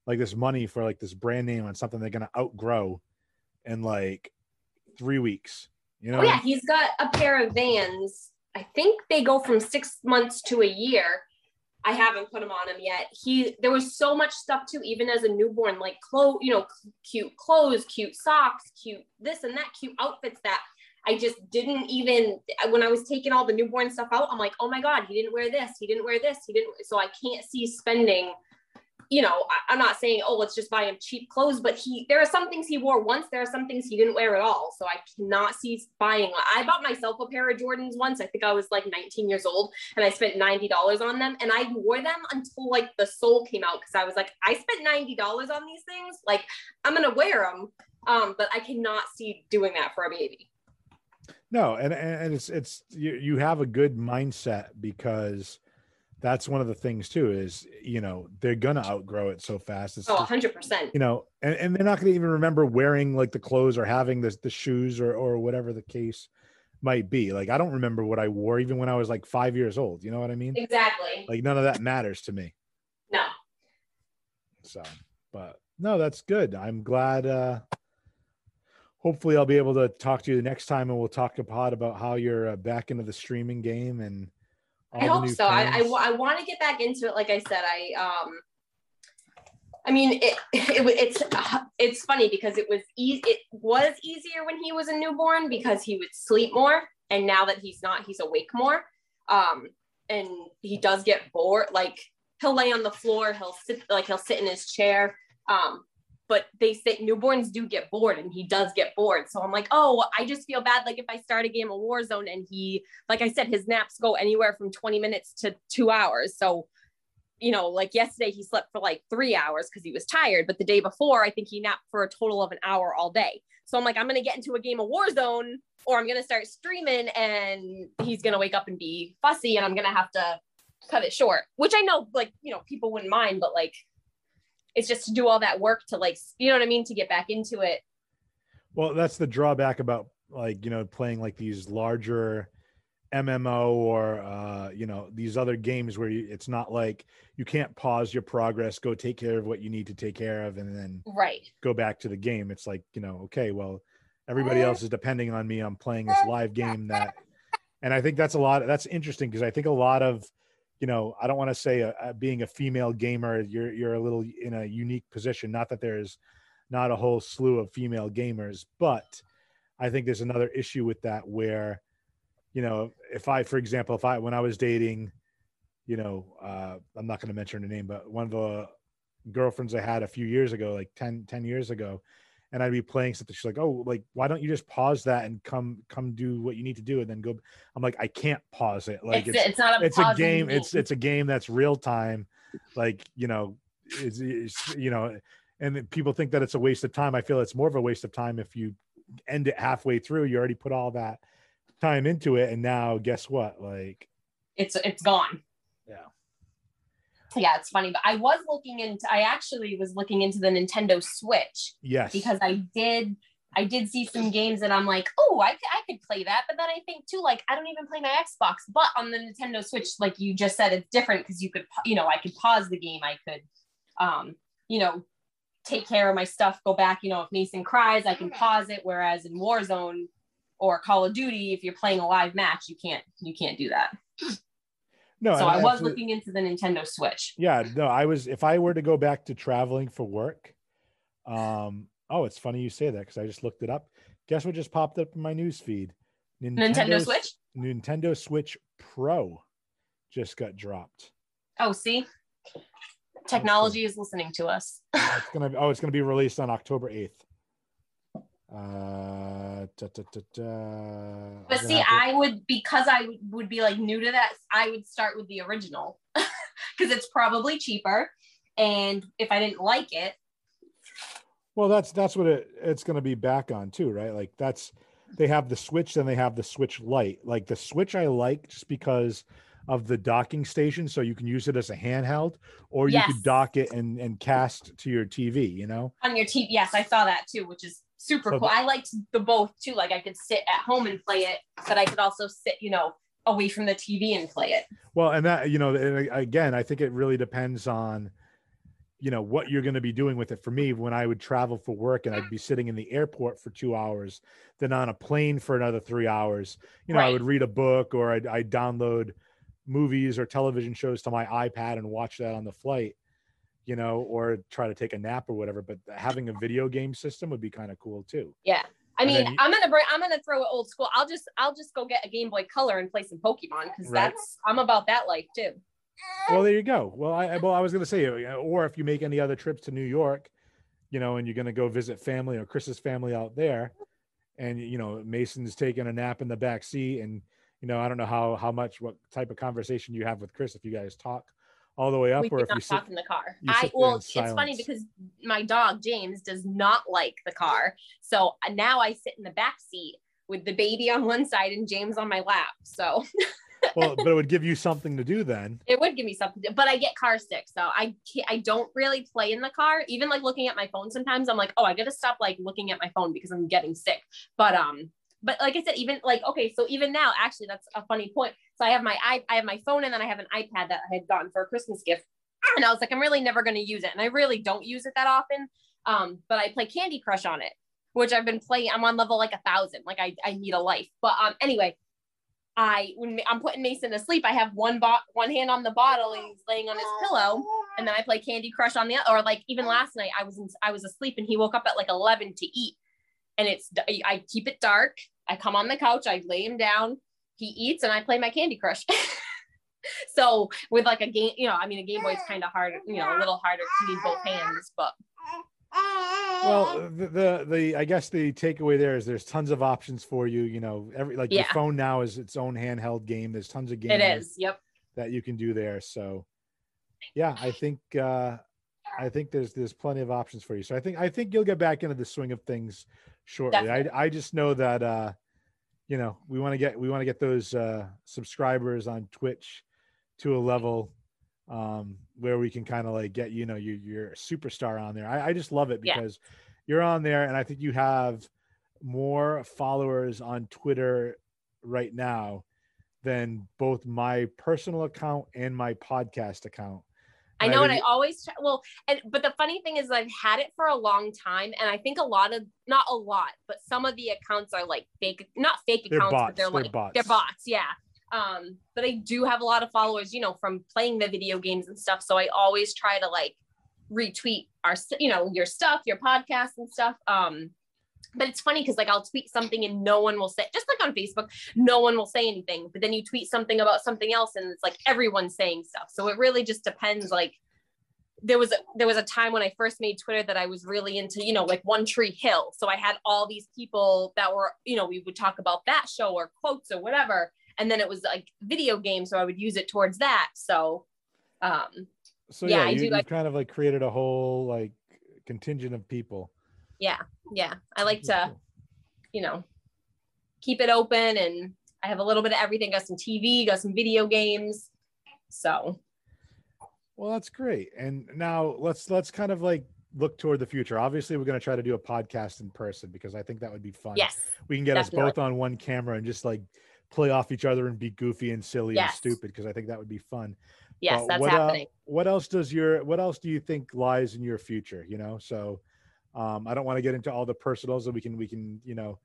like this money for like this brand name on something they're going to outgrow in like three weeks. You know? Oh, yeah. He's got a pair of Vans. I think they go from six months to a year. I haven't put them on him yet. He, there was so much stuff too, even as a newborn, like clothes, you know, cute clothes, cute socks, cute this and that, cute outfits that I just didn't even, when I was taking all the newborn stuff out, I'm like, oh my God, he didn't wear this. He didn't wear this. He didn't. So I can't see spending, you know, I'm not saying, oh, let's just buy him cheap clothes, but he, there are some things he wore once. There are some things he didn't wear at all. So I cannot see buying. I bought myself a pair of Jordans once. I think I was like nineteen years old and I spent ninety dollars on them. And I wore them until like the sole came out. Cause I was like, I spent ninety dollars on these things. Like I'm going to wear them. Um, but I cannot see doing that for a baby. No, and and it's it's you, you have a good mindset, because that's one of the things too is, you know, they're gonna outgrow it so fast. It's oh, one hundred percent. You know, and, and they're not gonna even remember wearing like the clothes or having the the shoes or or whatever the case might be. Like I don't remember what I wore even when I was like five years old. You know what I mean? Exactly. Like none of that matters to me. No. So, but no, that's good. I'm glad. Uh, Hopefully I'll be able to talk to you the next time, and we'll talk a pod about how you're uh, back into the streaming game. And all I the hope new so. Plans. I I, w- I want to get back into it. Like I said, I, um, I mean, it, it it's, uh, it's funny because it was easy. It was easier when he was a newborn because he would sleep more. And now that he's not, he's awake more. Um, and he does get bored. Like he'll lay on the floor. He'll sit, like he'll sit in his chair. Um, But they say newborns do get bored, and he does get bored. So I'm like, oh, I just feel bad. Like if I start a game of Warzone and he, like I said, his naps go anywhere from twenty minutes to two hours. So, you know, like yesterday he slept for like three hours because he was tired. But the day before, I think he napped for a total of an hour all day. So I'm like, I'm going to get into a game of Warzone, or I'm going to start streaming and he's going to wake up and be fussy and I'm going to have to cut it short, which I know, like, you know, people wouldn't mind, but like, it's just to do all that work to like, you know what I mean? To get back into it. Well, that's the drawback about like, you know, playing like these larger M M O or, uh, you know, these other games where you, it's not like you can't pause your progress, go take care of what you need to take care of, and then right. go back to the game. It's like, you know, okay, well, everybody else is depending on me. I'm playing this live game that, and I think that's a lot, that's interesting because I think a lot of, you know, I don't want to say a, a, being a female gamer, you're you're a little in a unique position. Not that there's not a whole slew of female gamers, but I think there's another issue with that where, you know, if I, for example, if I, when I was dating, you know, uh, I'm not going to mention her name, but one of the girlfriends I had a few years ago, like ten years ago, and I'd be playing something. She's like, oh, like, why don't you just pause that and come, come do what you need to do and then go. I'm like, I can't pause it. Like it's, it's, it's not a, it's a game. game. It's, it's a game that's real time. Like, you know, it's, it's, you know, and people think that it's a waste of time. I feel it's more of a waste of time. If you end it halfway through, you already put all that time into it. And now guess what? Like it's, it's gone. Yeah. Yeah, it's funny, but I was looking into, I actually was looking into the Nintendo Switch. Yes. Because I did, I did see some games that I'm like, oh, I, I could play that. But then I think too, like, I don't even play my Xbox, but on the Nintendo Switch, like you just said, it's different because you could, you know, I could pause the game. I could, um, you know, take care of my stuff, go back, you know, if Mason cries, I can pause it. Whereas in Warzone or Call of Duty, if you're playing a live match, you can't, you can't do that. No, so I, I was absolutely... looking into the Nintendo Switch. Yeah, no, I was, if I were to go back to traveling for work, um, oh, it's funny you say that because I just looked it up. Guess what just popped up in my news feed? Nintendo Switch? Nintendo Switch Pro just got dropped. Oh, see? Technology is listening to us. oh, it's gonna, oh, it's gonna be released on October eighth. Uh, da, da, da, da. But see, to... I would, because I would be like new to that, I would start with the original because it's probably cheaper. And if I didn't like it, well, that's that's what it, it's going to be back on too, right? Like that's, they have the Switch, then they have the Switch Lite. Like the Switch I like just because of the docking station, so you can use it as a handheld, or yes. you could dock it and and cast to your T V, you know? On your T V, yes, I saw that too, which is super so cool. The, I liked the both too. Like I could sit at home and play it, but I could also sit, you know, away from the T V and play it. Well, and that, you know, again, I think it really depends on, you know, what you're going to be doing with it. For me, when I would travel for work and I'd be sitting in the airport for two hours, then on a plane for another three hours, you know, right. I would read a book or I'd, I'd download movies or television shows to my iPad and watch that on the flight, you know, or try to take a nap or whatever. But having a video game system would be kind of cool too. Yeah. I and mean, you, I'm going to bring, I'm going to throw it old school. I'll just, I'll just go get a Game Boy Color and play some Pokemon. Cause right. that's, I'm about that life too. Well, there you go. Well, I, well, I was going to say, or if you make any other trips to New York, you know, and you're going to go visit family or Chris's family out there and, you know, Mason's taking a nap in the back seat and, you know, I don't know how, how much, what type of conversation you have with Chris, if you guys talk all the way up we or if not you sit, talk in the car. I well, it's silence. Funny because my dog, James, does not like the car. So now I sit in the back seat with the baby on one side and James on my lap. So well, but it would give you something to do then. It would give me something, to, but I get car sick, so I can't, I don't really play in the car. Even like looking at my phone, sometimes I'm like, oh, I gotta stop like looking at my phone because I'm getting sick. But um, but like I said, even like okay, so even now, actually, that's a funny point. So I have my i I have my phone, and then I have an iPad that I had gotten for a Christmas gift, and I was like, I'm really never gonna use it, and I really don't use it that often. Um, but I play Candy Crush on it, which I've been playing. I'm on level like a thousand. Like I I need a life. But um, anyway. I, when I'm putting Mason to sleep, I have one bo- one hand on the bottle and he's laying on his pillow. And then I play Candy Crush on the other, or like even last night I was, in, I was asleep and he woke up at like eleven to eat. And it's, I keep it dark. I come on the couch, I lay him down, he eats and I play my Candy Crush. So with like a game, you know, I mean, a Game Boy is kind of hard, you know, a little harder to need both hands, but. Well, the, the the I guess the takeaway there is there's tons of options for you. You know, every like yeah. your phone now is its own handheld game. There's tons of games. It is. Yep. That you can do there. So, yeah, I think uh, I think there's there's plenty of options for you. So I think I think you'll get back into the swing of things shortly. Definitely. I I just know that uh, you know we want to get we want to get those uh, subscribers on Twitch to a level. Um, where we can kind of like get, you know, you, you're a superstar on there. I, I just love it because yeah. you're on there and I think you have more followers on Twitter right now than both my personal account and my podcast account. And I know. I really- and I always, try, well, and, but the funny thing is I've had it for a long time. And I think a lot of, not a lot, but some of the accounts are like fake, not fake they're accounts, bots. but they're, they're like, bots. they're bots. Yeah. Um, but I do have a lot of followers, you know, from playing the video games and stuff. So I always try to like retweet our, you know, your stuff, your podcast and stuff. Um, but it's funny because like I'll tweet something and no one will say, just like on Facebook, no one will say anything. But then you tweet something about something else and it's like everyone's saying stuff. So it really just depends. Like there was a, there was a time when I first made Twitter that I was really into, you know, like One Tree Hill. So I had all these people that were, you know, we would talk about that show or quotes or whatever. And then it was like video game, so I would use it towards that. So, um, so yeah, yeah I you, do. Like, you've kind of like created a whole like contingent of people. Yeah, yeah. I like to, you know, keep it open, and I have a little bit of everything. Got some T V, got some video games. So. Well, that's great. And now let's let's kind of like look toward the future. Obviously, we're going to try to do a podcast in person because I think that would be fun. Yes. We can get definitely. us both on one camera and just like. Play off each other and be goofy and silly yes. and stupid because I think that would be fun. Yes, but that's what, happening. Uh, what else does your what else do you think lies in your future? You know, so um I don't want to get into all the personals, and we can we can you know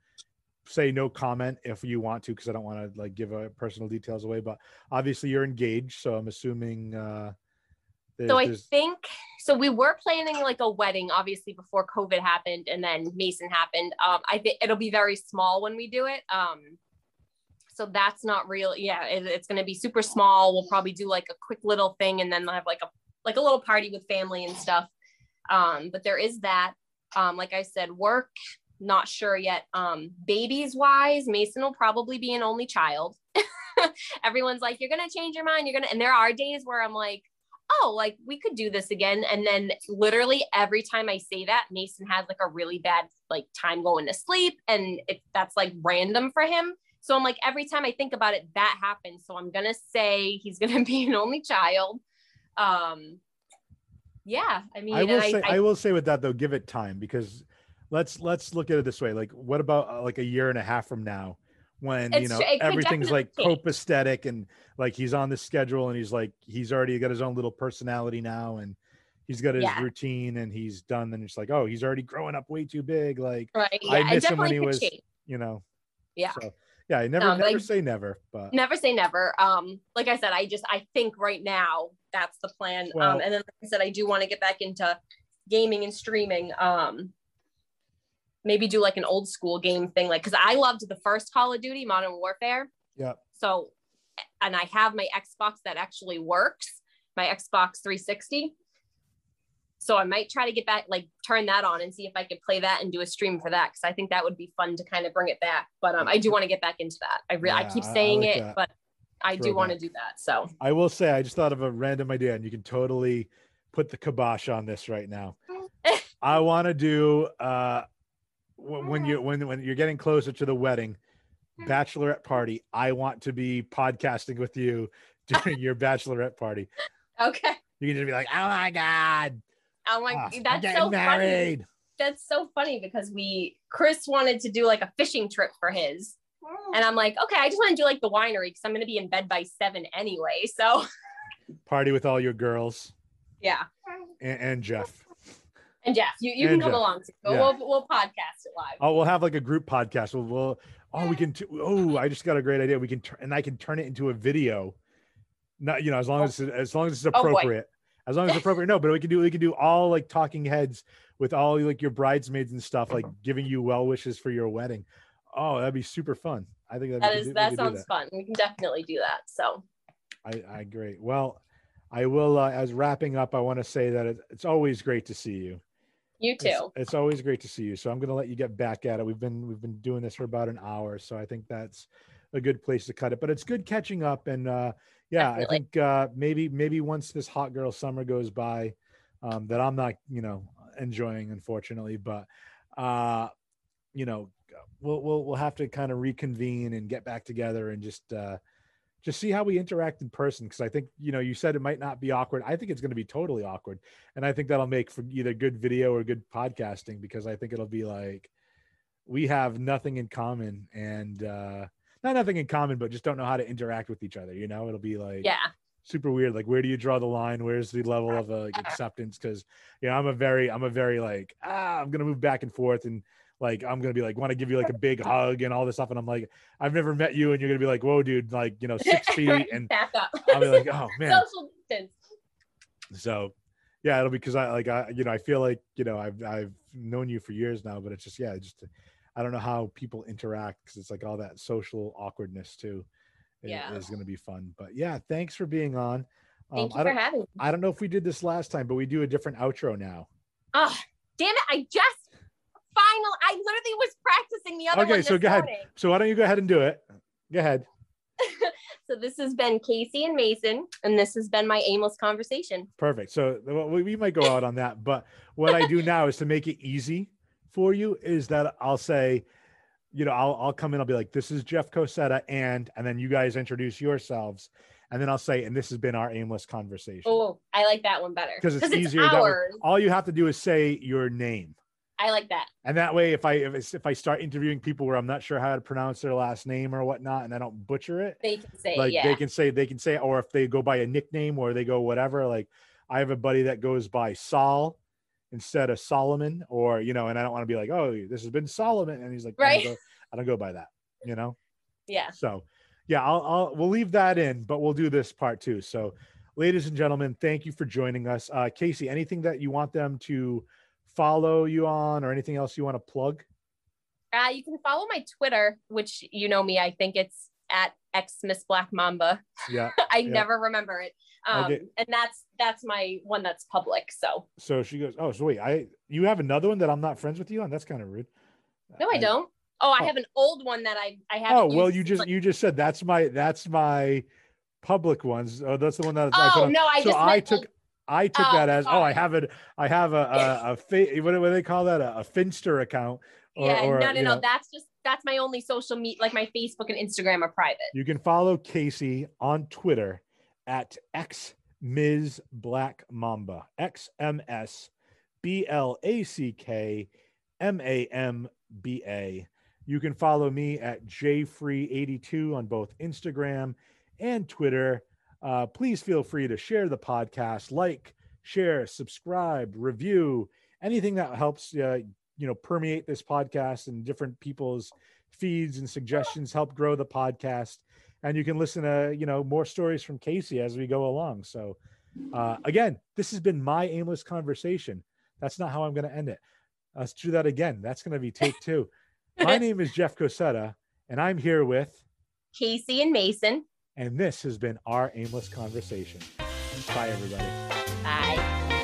say no comment if you want to, because I don't want to like give uh, personal details away, but obviously you're engaged. So I'm assuming, uh, so I think, so we were planning like a wedding, obviously before COVID happened and then Mason happened. Um, I think it'll be very small when we do it. Um, so that's not real. Yeah. It, it's going to be super small. We'll probably do like a quick little thing and then have like a, like a little party with family and stuff. Um, but there is that, um, like I said, work, not sure yet. Um, babies wise, Mason will probably be an only child. Everyone's like, you're going to change your mind. You're going to, and there are days where I'm like, oh, like we could do this again. And then literally every time I say that, Mason has like a really bad like time going to sleep. And it, that's like random for him. So I'm like, every time I think about it, that happens. So I'm going to say he's going to be an only child. Um, yeah. I mean, I will, say, I, I, I will say with that though, give it time, because let's, let's look at it this way. Like what about uh, like a year and a half from now when, you know, everything's like copacetic and like he's on the schedule and he's like, he's already got his own little personality now and he's got his yeah. routine and he's done. Then it's like, oh, he's already growing up way too big. Like right. yeah, I miss him when he was, change. you know? Yeah. So, yeah. I never, no, never like, say never, but never say never. Um, like I said, I just, I think right now that's the plan. Well, um, and then like I said, I do want to get back into gaming and streaming. Um, maybe do like an old school game thing. Like, cause I loved the first Call of Duty, Modern Warfare. Yeah. So, and I have my Xbox that actually works, my Xbox three sixty. So I might try to get back, like turn that on and see if I could play that and do a stream for that. Cause I think that would be fun to kind of bring it back. But um, I do want to get back into that. I really, yeah, I keep saying I like it, that. but I Throw do want to do that. So I will say, I just thought of a random idea and you can totally put the kibosh on this right now. I want to do, uh, when you when when you're getting closer to the wedding bachelorette party, I want to be podcasting with you during your bachelorette party. Okay. You can just be like, oh my god, oh my, oh, that's I'm so married. Funny. That's so funny because we Chris wanted to do like a fishing trip for his, and I'm like, okay, I just want to do like the winery because I'm gonna be in bed by seven anyway. So party with all your girls. Yeah. And, and Jeff. And Jeff, you, you can come along too. Yeah. We'll we'll podcast it live. Oh, we'll have like a group podcast. We'll, we'll oh we can t- oh I just got a great idea. We can t- and I can turn it into a video. Not you know as long as as long as it's appropriate. Oh, as long as it's appropriate. No, but we can do we can do all like talking heads with all like your bridesmaids and stuff, like giving you well wishes for your wedding. Oh, that'd be super fun. I think that'd that be, is, we, that we sounds that. fun. We can definitely do that. So I I agree. Well, I will uh, as wrapping up. I want to say that it, it's always great to see you. You too. It's, it's always great to see you. So I'm going to let you get back at it. We've been we've been doing this for about an hour, so I think that's a good place to cut it. But it's good catching up, and uh, yeah, Definitely. I think uh, maybe maybe once this hot girl summer goes by, um, that I'm not you know enjoying, unfortunately, but uh, you know we'll we'll we'll have to kind of reconvene and get back together and just uh, just see how we interact in person, because I think you know you said it might not be awkward. I think it's going to be totally awkward, and I think that'll make for either good video or good podcasting, because I think it'll be like we have nothing in common, and uh not nothing in common, but just don't know how to interact with each other. You know, it'll be like yeah, super weird. Like, where do you draw the line? Where's the level of uh, like, acceptance? Because you know, I'm a very, I'm a very like ah, I'm going to move back and forth and. Like, I'm going to be like, want to give you like a big hug and all this stuff. And I'm like, I've never met you. And you're going to be like, whoa, dude, like, you know, six feet. And back up. I'll be like, oh, man. Social distance. So, yeah, it'll be because I like, I, you know, I feel like, you know, I've, I've known you for years now, but it's just, yeah, just, I don't know how people interact because it's like all that social awkwardness too. It, yeah. It's going to be fun. But yeah, thanks for being on. Thank um, you I don't, for having me. I don't know if we did this last time, but we do a different outro now. Oh, damn it. I just. Final. I literally was practicing the other okay, one. Okay, so go morning. ahead. So why don't you go ahead and do it? Go ahead. So this has been Casey and Mason, and this has been my aimless conversation. Perfect. So well, we might go out on that, but what I do now is to make it easy for you is that I'll say, you know, I'll I'll come in. I'll be like, this is Jeff Cossetta, and and then you guys introduce yourselves. And then I'll say, and this has been our aimless conversation. Oh, I like that one better. Because it's, it's easier. That way, all you have to do is say your name. I like that. And that way, if I if, if I start interviewing people where I'm not sure how to pronounce their last name or whatnot, and I don't butcher it, they can say, like, yeah. They can say, they can say, or if they go by a nickname or they go whatever. Like, I have a buddy that goes by Sol instead of Solomon, or you know, and I don't want to be like, oh, this has been Solomon, and he's like, right. I'm gonna go, I don't go by that, you know? Yeah. So yeah, I'll, I'll, we'll leave that in, but we'll do this part too. So ladies and gentlemen, thank you for joining us. Uh, Casey, anything that you want them to follow you on or anything else you want to plug? Uh, you can follow my Twitter, which you know me, I think it's at X Miss Black Mamba. Yeah. I yeah. never remember it. Um, okay. And that's, that's my one that's public. So, so she goes, oh, so wait, I, you have another one that I'm not friends with you on. That's kind of rude. No, I, I don't. Oh, I oh. have an old one that I, I have. Oh, well, used. you just, you just said that's my, that's my public ones. Oh, that's the one that oh, I, no, I, so just I took, old- I took oh, that as, sorry. oh, I have it. I have a, a, a fa- what do they call that? A, a Finster account. Or, yeah, or, no, no, no. Know. That's just, that's my only social media. Like my Facebook and Instagram are private. You can follow Casey on Twitter at X Miz Black Mamba, X M S B L A C K M A M B A. You can follow me at J Free eighty-two on both Instagram and Twitter. Uh, please feel free to share the podcast, like, share, subscribe, review, anything that helps, uh, you know, permeate this podcast and different people's feeds and suggestions help grow the podcast. And you can listen to, you know, more stories from Casey as we go along. So uh, again, this has been my aimless conversation. That's not how I'm going to end it. Let's do that again. That's going to be take two. My name is Jeff Cossetta, and I'm here with Casey and Mason. And this has been our aimless conversation. Bye, everybody. Bye.